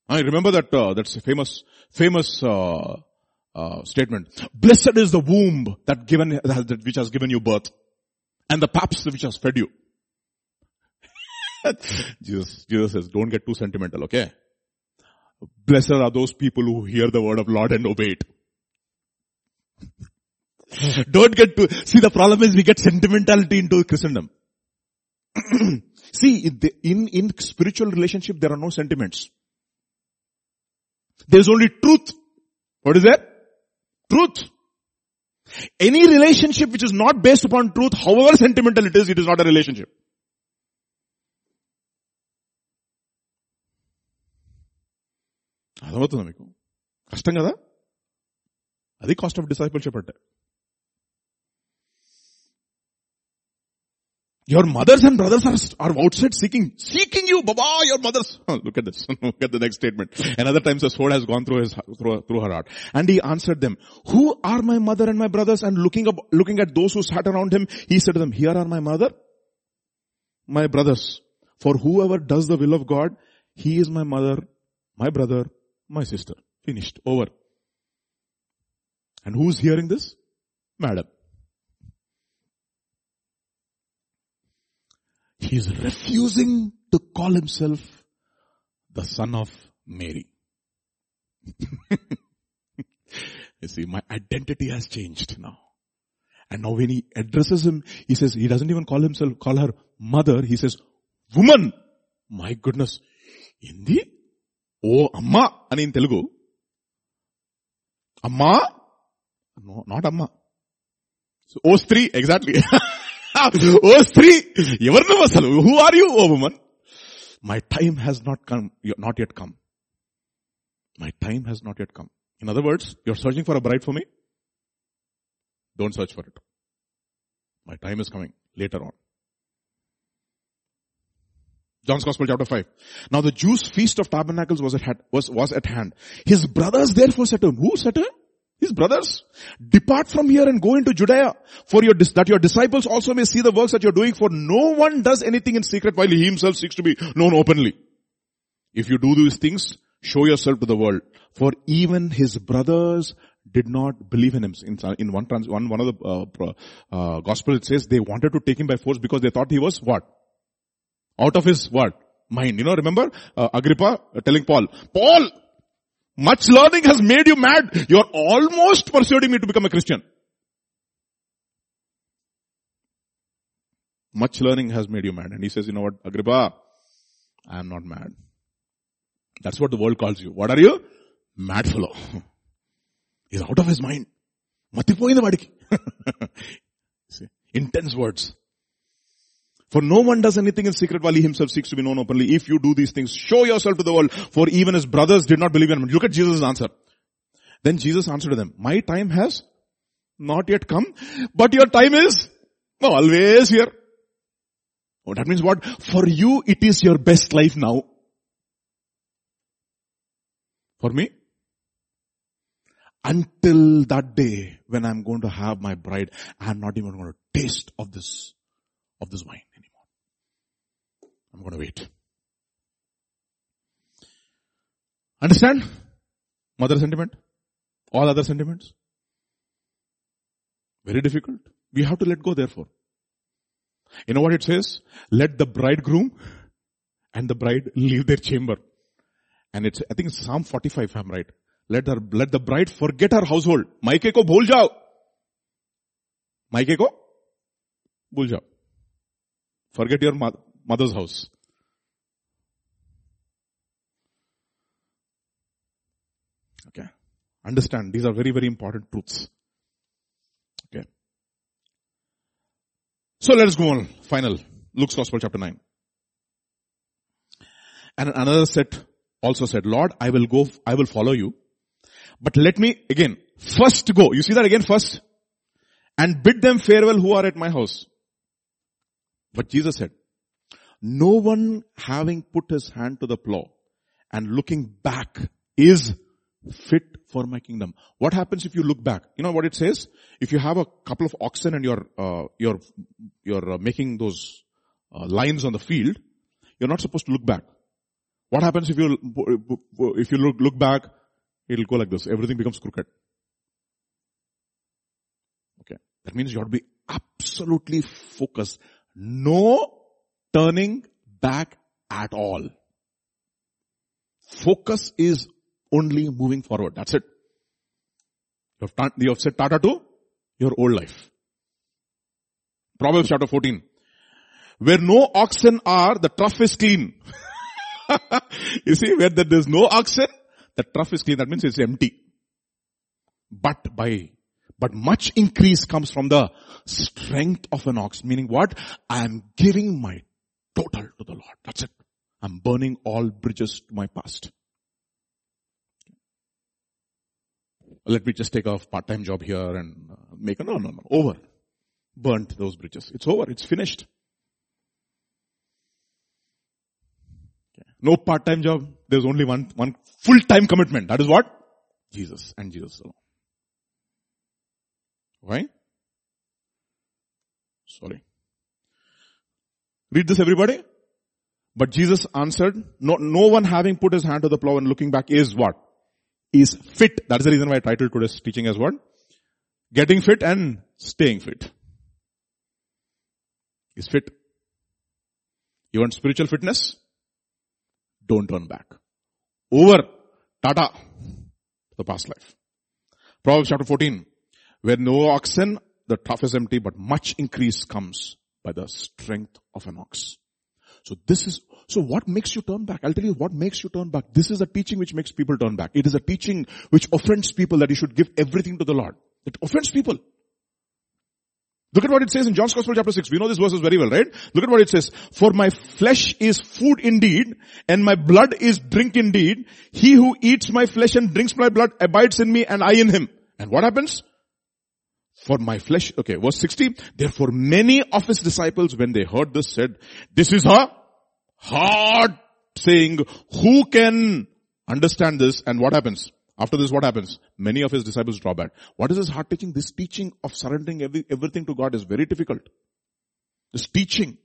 I remember that's a famous statement. Blessed is the womb which has given you birth and the paps which has fed you. Jesus says, don't get too sentimental, okay? Blessed are those people who hear the word of Lord and obey it. Don't get to... See, the problem is we get sentimentality into Christendom. See, in spiritual relationship, there are no sentiments. There's only truth. What is that? Truth. Any relationship which is not based upon truth, however sentimental it is not a relationship. అర్థమవుతుందా మీకు కష్టం కదా అది cost of discipleship అంటే your mothers and brothers are outside seeking you బాబా your mothers look at this look at the next statement and other times the sword has gone through her heart and he answered them who are my mother and my brothers and looking at those who sat around him he said to them here are my mother my brothers for whoever does the will of God he is my mother my brother my sister. Finished. Over. And who's hearing this? Madam. He is refusing to call himself the son of Mary. You see, my identity has changed now. And now when he addresses him, he says, he doesn't even call her mother. He says, woman. My goodness. In the oh, Amma, and in Telugu. Amma? No, not Amma. So, oh, Stri, exactly. Oh, Stri, who are you, oh woman? My time has not yet come. My time has not yet come. In other words, you're searching for a bride for me. Don't search for it. My time is coming later on. John's Gospel chapter 5. Now the Jews' feast of tabernacles was at hand. His brothers therefore said to him, who said to him? His brothers, depart from here and go into Judea, that your disciples also may see the works that you're doing, for no one does anything in secret while he himself seeks to be known openly. If you do these things, show yourself to the world. For even his brothers did not believe in him. In one of the gospel it says they wanted to take him by force because they thought he was what? Out of his what? Mind. You know, remember Agrippa telling Paul, much learning has made you mad. You are almost persuading me to become a Christian. Much learning has made you mad. And he says, you know what, Agrippa, I am not mad. That's what the world calls you. What are you? Mad fellow. He's out of his mind. See, intense words. For no one does anything in secret while he himself seeks to be known openly. If you do these things, show yourself to the world. For even his brothers did not believe in him. Look at Jesus' answer. Then Jesus answered them, my time has not yet come, but your time is always here. Oh, that means what? For you, it is your best life now. For me? Until that day when I'm going to have my bride, I'm not even going to taste of this wine anymore. I'm going to wait. Understand? Mother sentiment? All other sentiments? Very difficult. We have to let go, therefore. You know what it says? Let the bridegroom and the bride leave their chamber. And it's, I think it's Psalm 45, if I'm right. Let the bride forget her household. Maike ko bhol jao. Maike ko bhol jao. Forget your mother's house. Okay. Understand. These are very, very important truths. Okay. So let's go on. Final. Luke's Gospel chapter 9. And another set also said, Lord, I will follow you. But let me again, first go. You see that again, first. And bid them farewell who are at my house. But Jesus said, no one having put his hand to the plow and looking back is fit for my kingdom. What happens if you look back? You know what it says? If you have a couple of oxen and you're making those lines on the field, you're not supposed to look back. What happens if you look back? It'll go like this. Everything becomes crooked. Okay. That means you have to be absolutely focused. No turning back at all. Focus is only moving forward. That's it. You have said tata to your old life. Proverbs chapter 14. Where no oxen are, the trough is clean. You see, where there's no oxen, the trough is clean. That means it's empty. But much increase comes from the strength of an ox. Meaning what? I am giving my total to the Lord. That's it. I'm burning all bridges to my past. Let me just take a part-time job here and make a... No. Over. Burnt those bridges. It's over. It's finished. No part-time job. There's only one full-time commitment. That is what? Jesus and Jesus alone. Why? Sorry. Read this, everybody. But Jesus answered, no one having put his hand to the plow and looking back is what? Is fit. That's the reason why I titled today's teaching as what? Getting fit and staying fit. Is fit. You want spiritual fitness? Don't turn back. Over. Tata. The past life. Proverbs chapter 14. Where no oxen, the trough is empty, but much increase comes by the strength of an ox. So what makes you turn back? I'll tell you what makes you turn back. This is a teaching which makes people turn back. It is a teaching which offends people that you should give everything to the Lord. It offends people. Look at what it says in John's Gospel chapter 6. We know these verses very well, right? Look at what it says. For my flesh is food indeed, and my blood is drink indeed. He who eats my flesh and drinks my blood abides in me and I in him. And what happens? For my flesh, okay, verse 60. Therefore many of his disciples, when they heard this, said, this is a hard saying. Who can understand this? And what happens? After this, what happens? Many of his disciples draw back. What is this hard teaching? This teaching of surrendering everything to God is very difficult. This teaching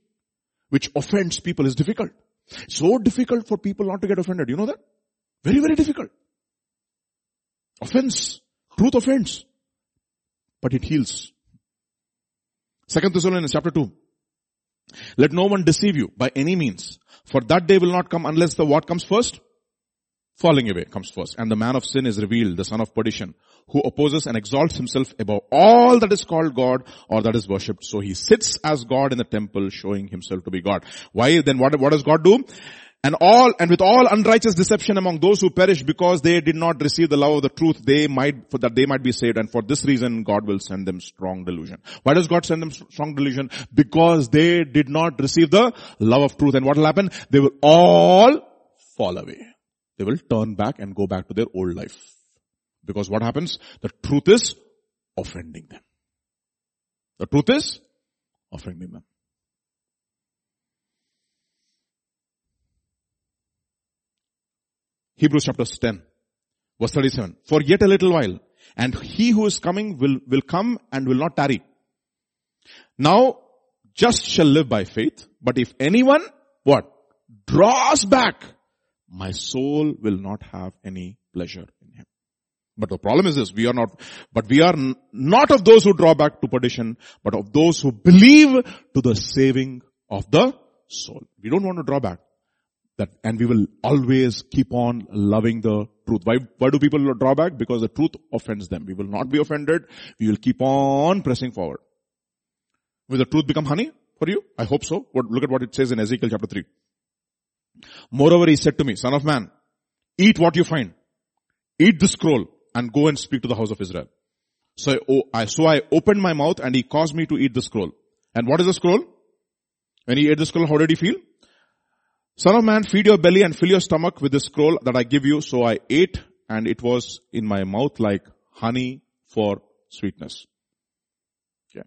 which offends people is difficult. So difficult for people not to get offended. You know that? Very, very difficult. Offense. Truth offends. But it heals. 2 Thessalonians chapter 2. Let no one deceive you by any means. For that day will not come unless the what comes first? Falling away comes first. And the man of sin is revealed, the son of perdition, who opposes and exalts himself above all that is called God or that is worshipped. So he sits as God in the temple, showing himself to be God. Why then, what does God do? And with all unrighteous deception among those who perish, because they did not receive the love of the truth, for that they might be saved. And for this reason, God will send them strong delusion. Why does God send them strong delusion? Because they did not receive the love of truth. And what will happen? They will all fall away. They will turn back and go back to their old life. Because what happens? The truth is offending them. The truth is offending them. Hebrews chapter 10, verse 37. For yet a little while, and he who is coming will come and will not tarry. Now, just shall live by faith, but if anyone, what? Draws back. My soul will not have any pleasure in him. But the problem is this, we are not of those who draw back to perdition, but of those who believe to the saving of the soul. We don't want to draw back. And we will always keep on loving the truth. Why do people draw back? Because the truth offends them. We will not be offended. We will keep on pressing forward. Will the truth become honey for you? I hope so. Look at what it says in Ezekiel chapter 3. Moreover, he said to me, Son of man, eat what you find. Eat the scroll and go and speak to the house of Israel. So I opened my mouth and he caused me to eat the scroll. And what is the scroll? When he ate the scroll, how did he feel? Son of man, feed your belly and fill your stomach with the scroll that I give you. So I ate and it was in my mouth like honey for sweetness. Okay.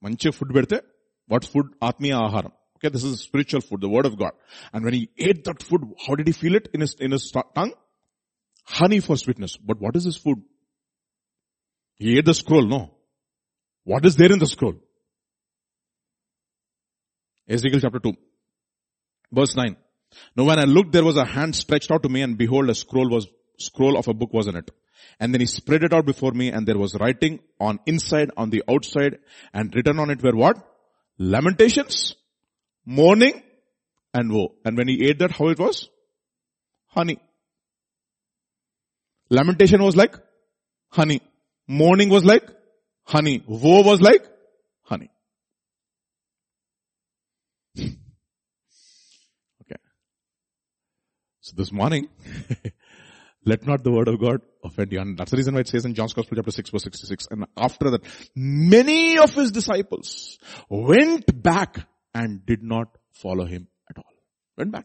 Manche food berte. What food? Atmiya aharam. Okay, this is spiritual food, the word of God. And when he ate that food, how did he feel it in his tongue? Honey for sweetness. But what is this food? He ate the scroll, no. What is there in the scroll? Ezekiel chapter 2, verse 9. Now when I looked, there was a hand stretched out to me, and behold, a scroll of a book was in it. And then he spread it out before me, and there was writing on inside, on the outside, and written on it were what? Lamentations, mourning and woe. And when he ate that, how it was? Honey. Lamentation was like honey. Mourning was like honey. Woe was like honey. Okay. So this morning, let not the word of God offend you. And that's the reason why it says in John's Gospel chapter 6 verse 66. And after that, many of his disciples went back and did not follow him at all. Went back.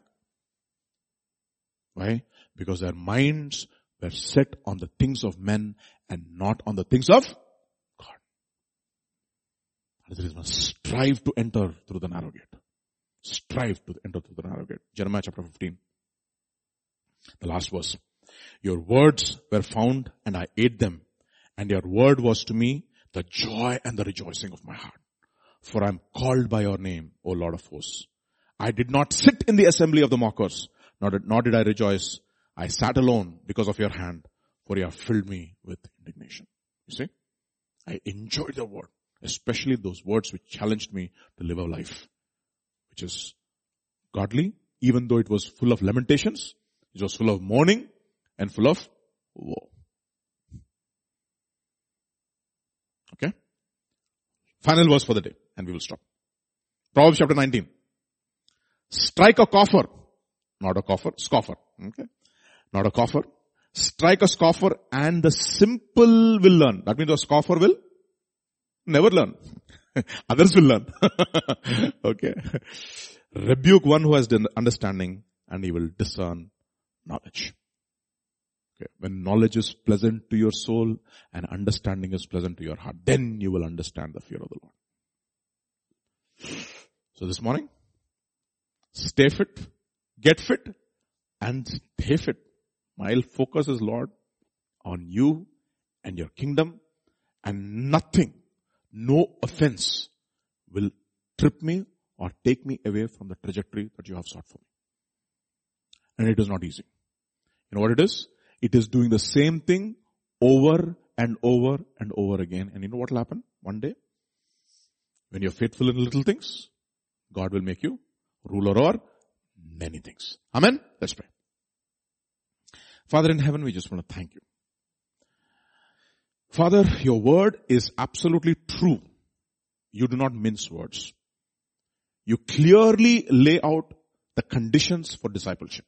Why? Because their minds were set on the things of men and not on the things of God. That is the reason. Strive to enter through the narrow gate. Strive to enter through the narrow gate. Jeremiah chapter 15. The last verse. Your words were found and I ate them. And your word was to me the joy and the rejoicing of my heart. For I am called by your name, O Lord of hosts. I did not sit in the assembly of the mockers, nor did I rejoice. I sat alone because of your hand, for you have filled me with indignation. You see, I enjoyed the word, especially those words which challenged me to live a life which is godly, even though it was full of lamentations, it was full of mourning, and full of woe. Okay? Final verse for the day. And we will stop. Proverbs chapter 19. Strike a coffer. Not a coffer, scoffer. Okay. Not a coffer. Strike a scoffer and the simple will learn. That means the scoffer will Never learn. Others will learn. Okay. Rebuke one who has understanding and he will discern knowledge. Okay. When knowledge is pleasant to your soul and understanding is pleasant to your heart, then you will understand the fear of the Lord. So this morning, stay fit, get fit, and stay fit. My focus is, Lord, on you and your kingdom, and nothing, no offense will trip me or take me away from the trajectory that you have sought for me. And it is not easy. You know what it is? It is doing the same thing over and over and over again. And you know what will happen one day? When you're faithful in little things, God will make you ruler over many things. Amen? Let's pray. Father in heaven, we just want to thank you. Father, your word is absolutely true. You do not mince words. You clearly lay out the conditions for discipleship.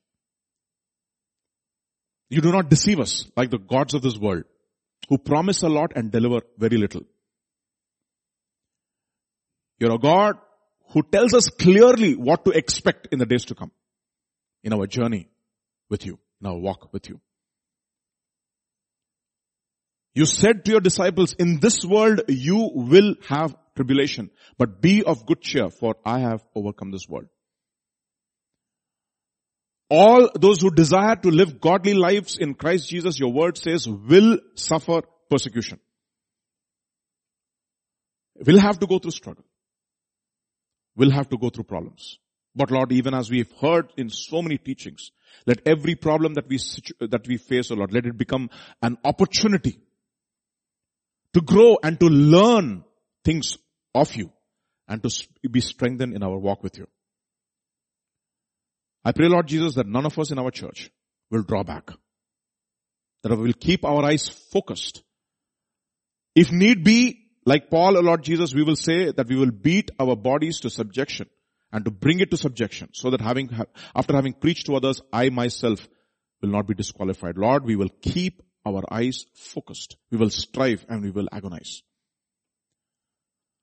You do not deceive us like the gods of this world who promise a lot and deliver very little. You're a God who tells us clearly what to expect in the days to come, in our journey with you, in our walk with you. You said to your disciples, in this world you will have tribulation, but be of good cheer, for I have overcome this world. All those who desire to live godly lives in Christ Jesus, your word says, will suffer persecution. We'll have to go through struggle. We'll have to go through problems. But Lord, even as we've heard in so many teachings, let every problem that we face, oh Lord, let it become an opportunity to grow and to learn things of you and to be strengthened in our walk with you. I pray, Lord Jesus, that none of us in our church will draw back, that we will keep our eyes focused. If need be, like Paul, O Lord Jesus, we will say that we will beat our bodies to subjection and to bring it to subjection, so that after having preached to others, I myself will not be disqualified. Lord, we will keep our eyes focused. We will strive and we will agonize.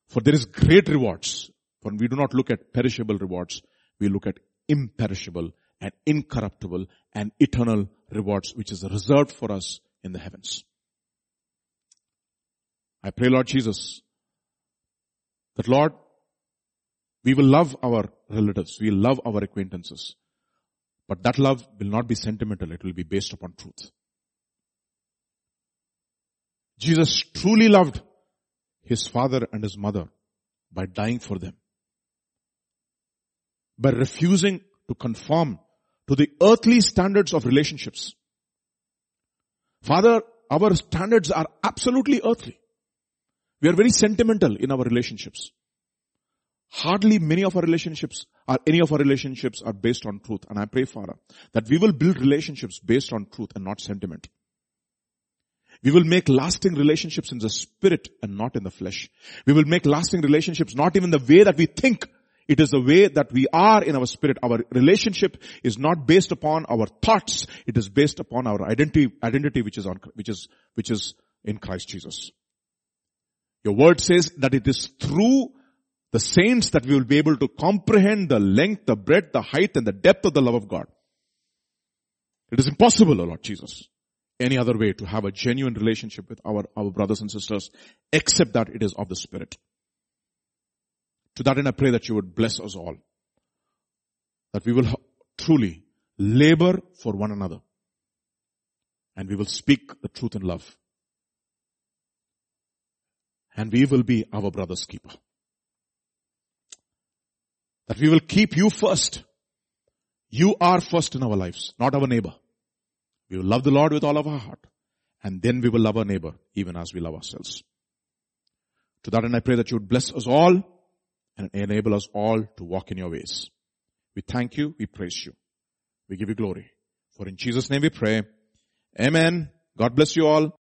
For there is great rewards. For we do not look at perishable rewards. We look at imperishable and incorruptible and eternal rewards, which is reserved for us in the heavens. I pray, Lord Jesus, that Lord, we will love our relatives, we will love our acquaintances, but that love will not be sentimental, it will be based upon truth. Jesus truly loved his father and his mother by dying for them, by refusing to conform to the earthly standards of relationships. Father, our standards are absolutely earthly. We are very sentimental in our relationships. Hardly many of our relationships or any of our relationships are based on truth. And I pray, Father, that we will build relationships based on truth and not sentiment. We will make lasting relationships in the spirit and not in the flesh. We will make lasting relationships not even the way that we think. It is the way that we are in our spirit. Our relationship is not based upon our thoughts. It is based upon our identity which is in Christ Jesus. Your word says that it is through the saints that we will be able to comprehend the length, the breadth, the height, and the depth of the love of God. It is impossible, O Lord Jesus, any other way to have a genuine relationship with our brothers and sisters, except that it is of the Spirit. To that end, I pray that you would bless us all, that we will truly labor for one another, and we will speak the truth in love. And we will be our brother's keeper. That we will keep you first. You are first in our lives, not our neighbor. We will love the Lord with all of our heart. And then we will love our neighbor even as we love ourselves. To that end, I pray that you would bless us all and enable us all to walk in your ways. We thank you. We praise you. We give you glory. For in Jesus' name we pray. Amen. God bless you all.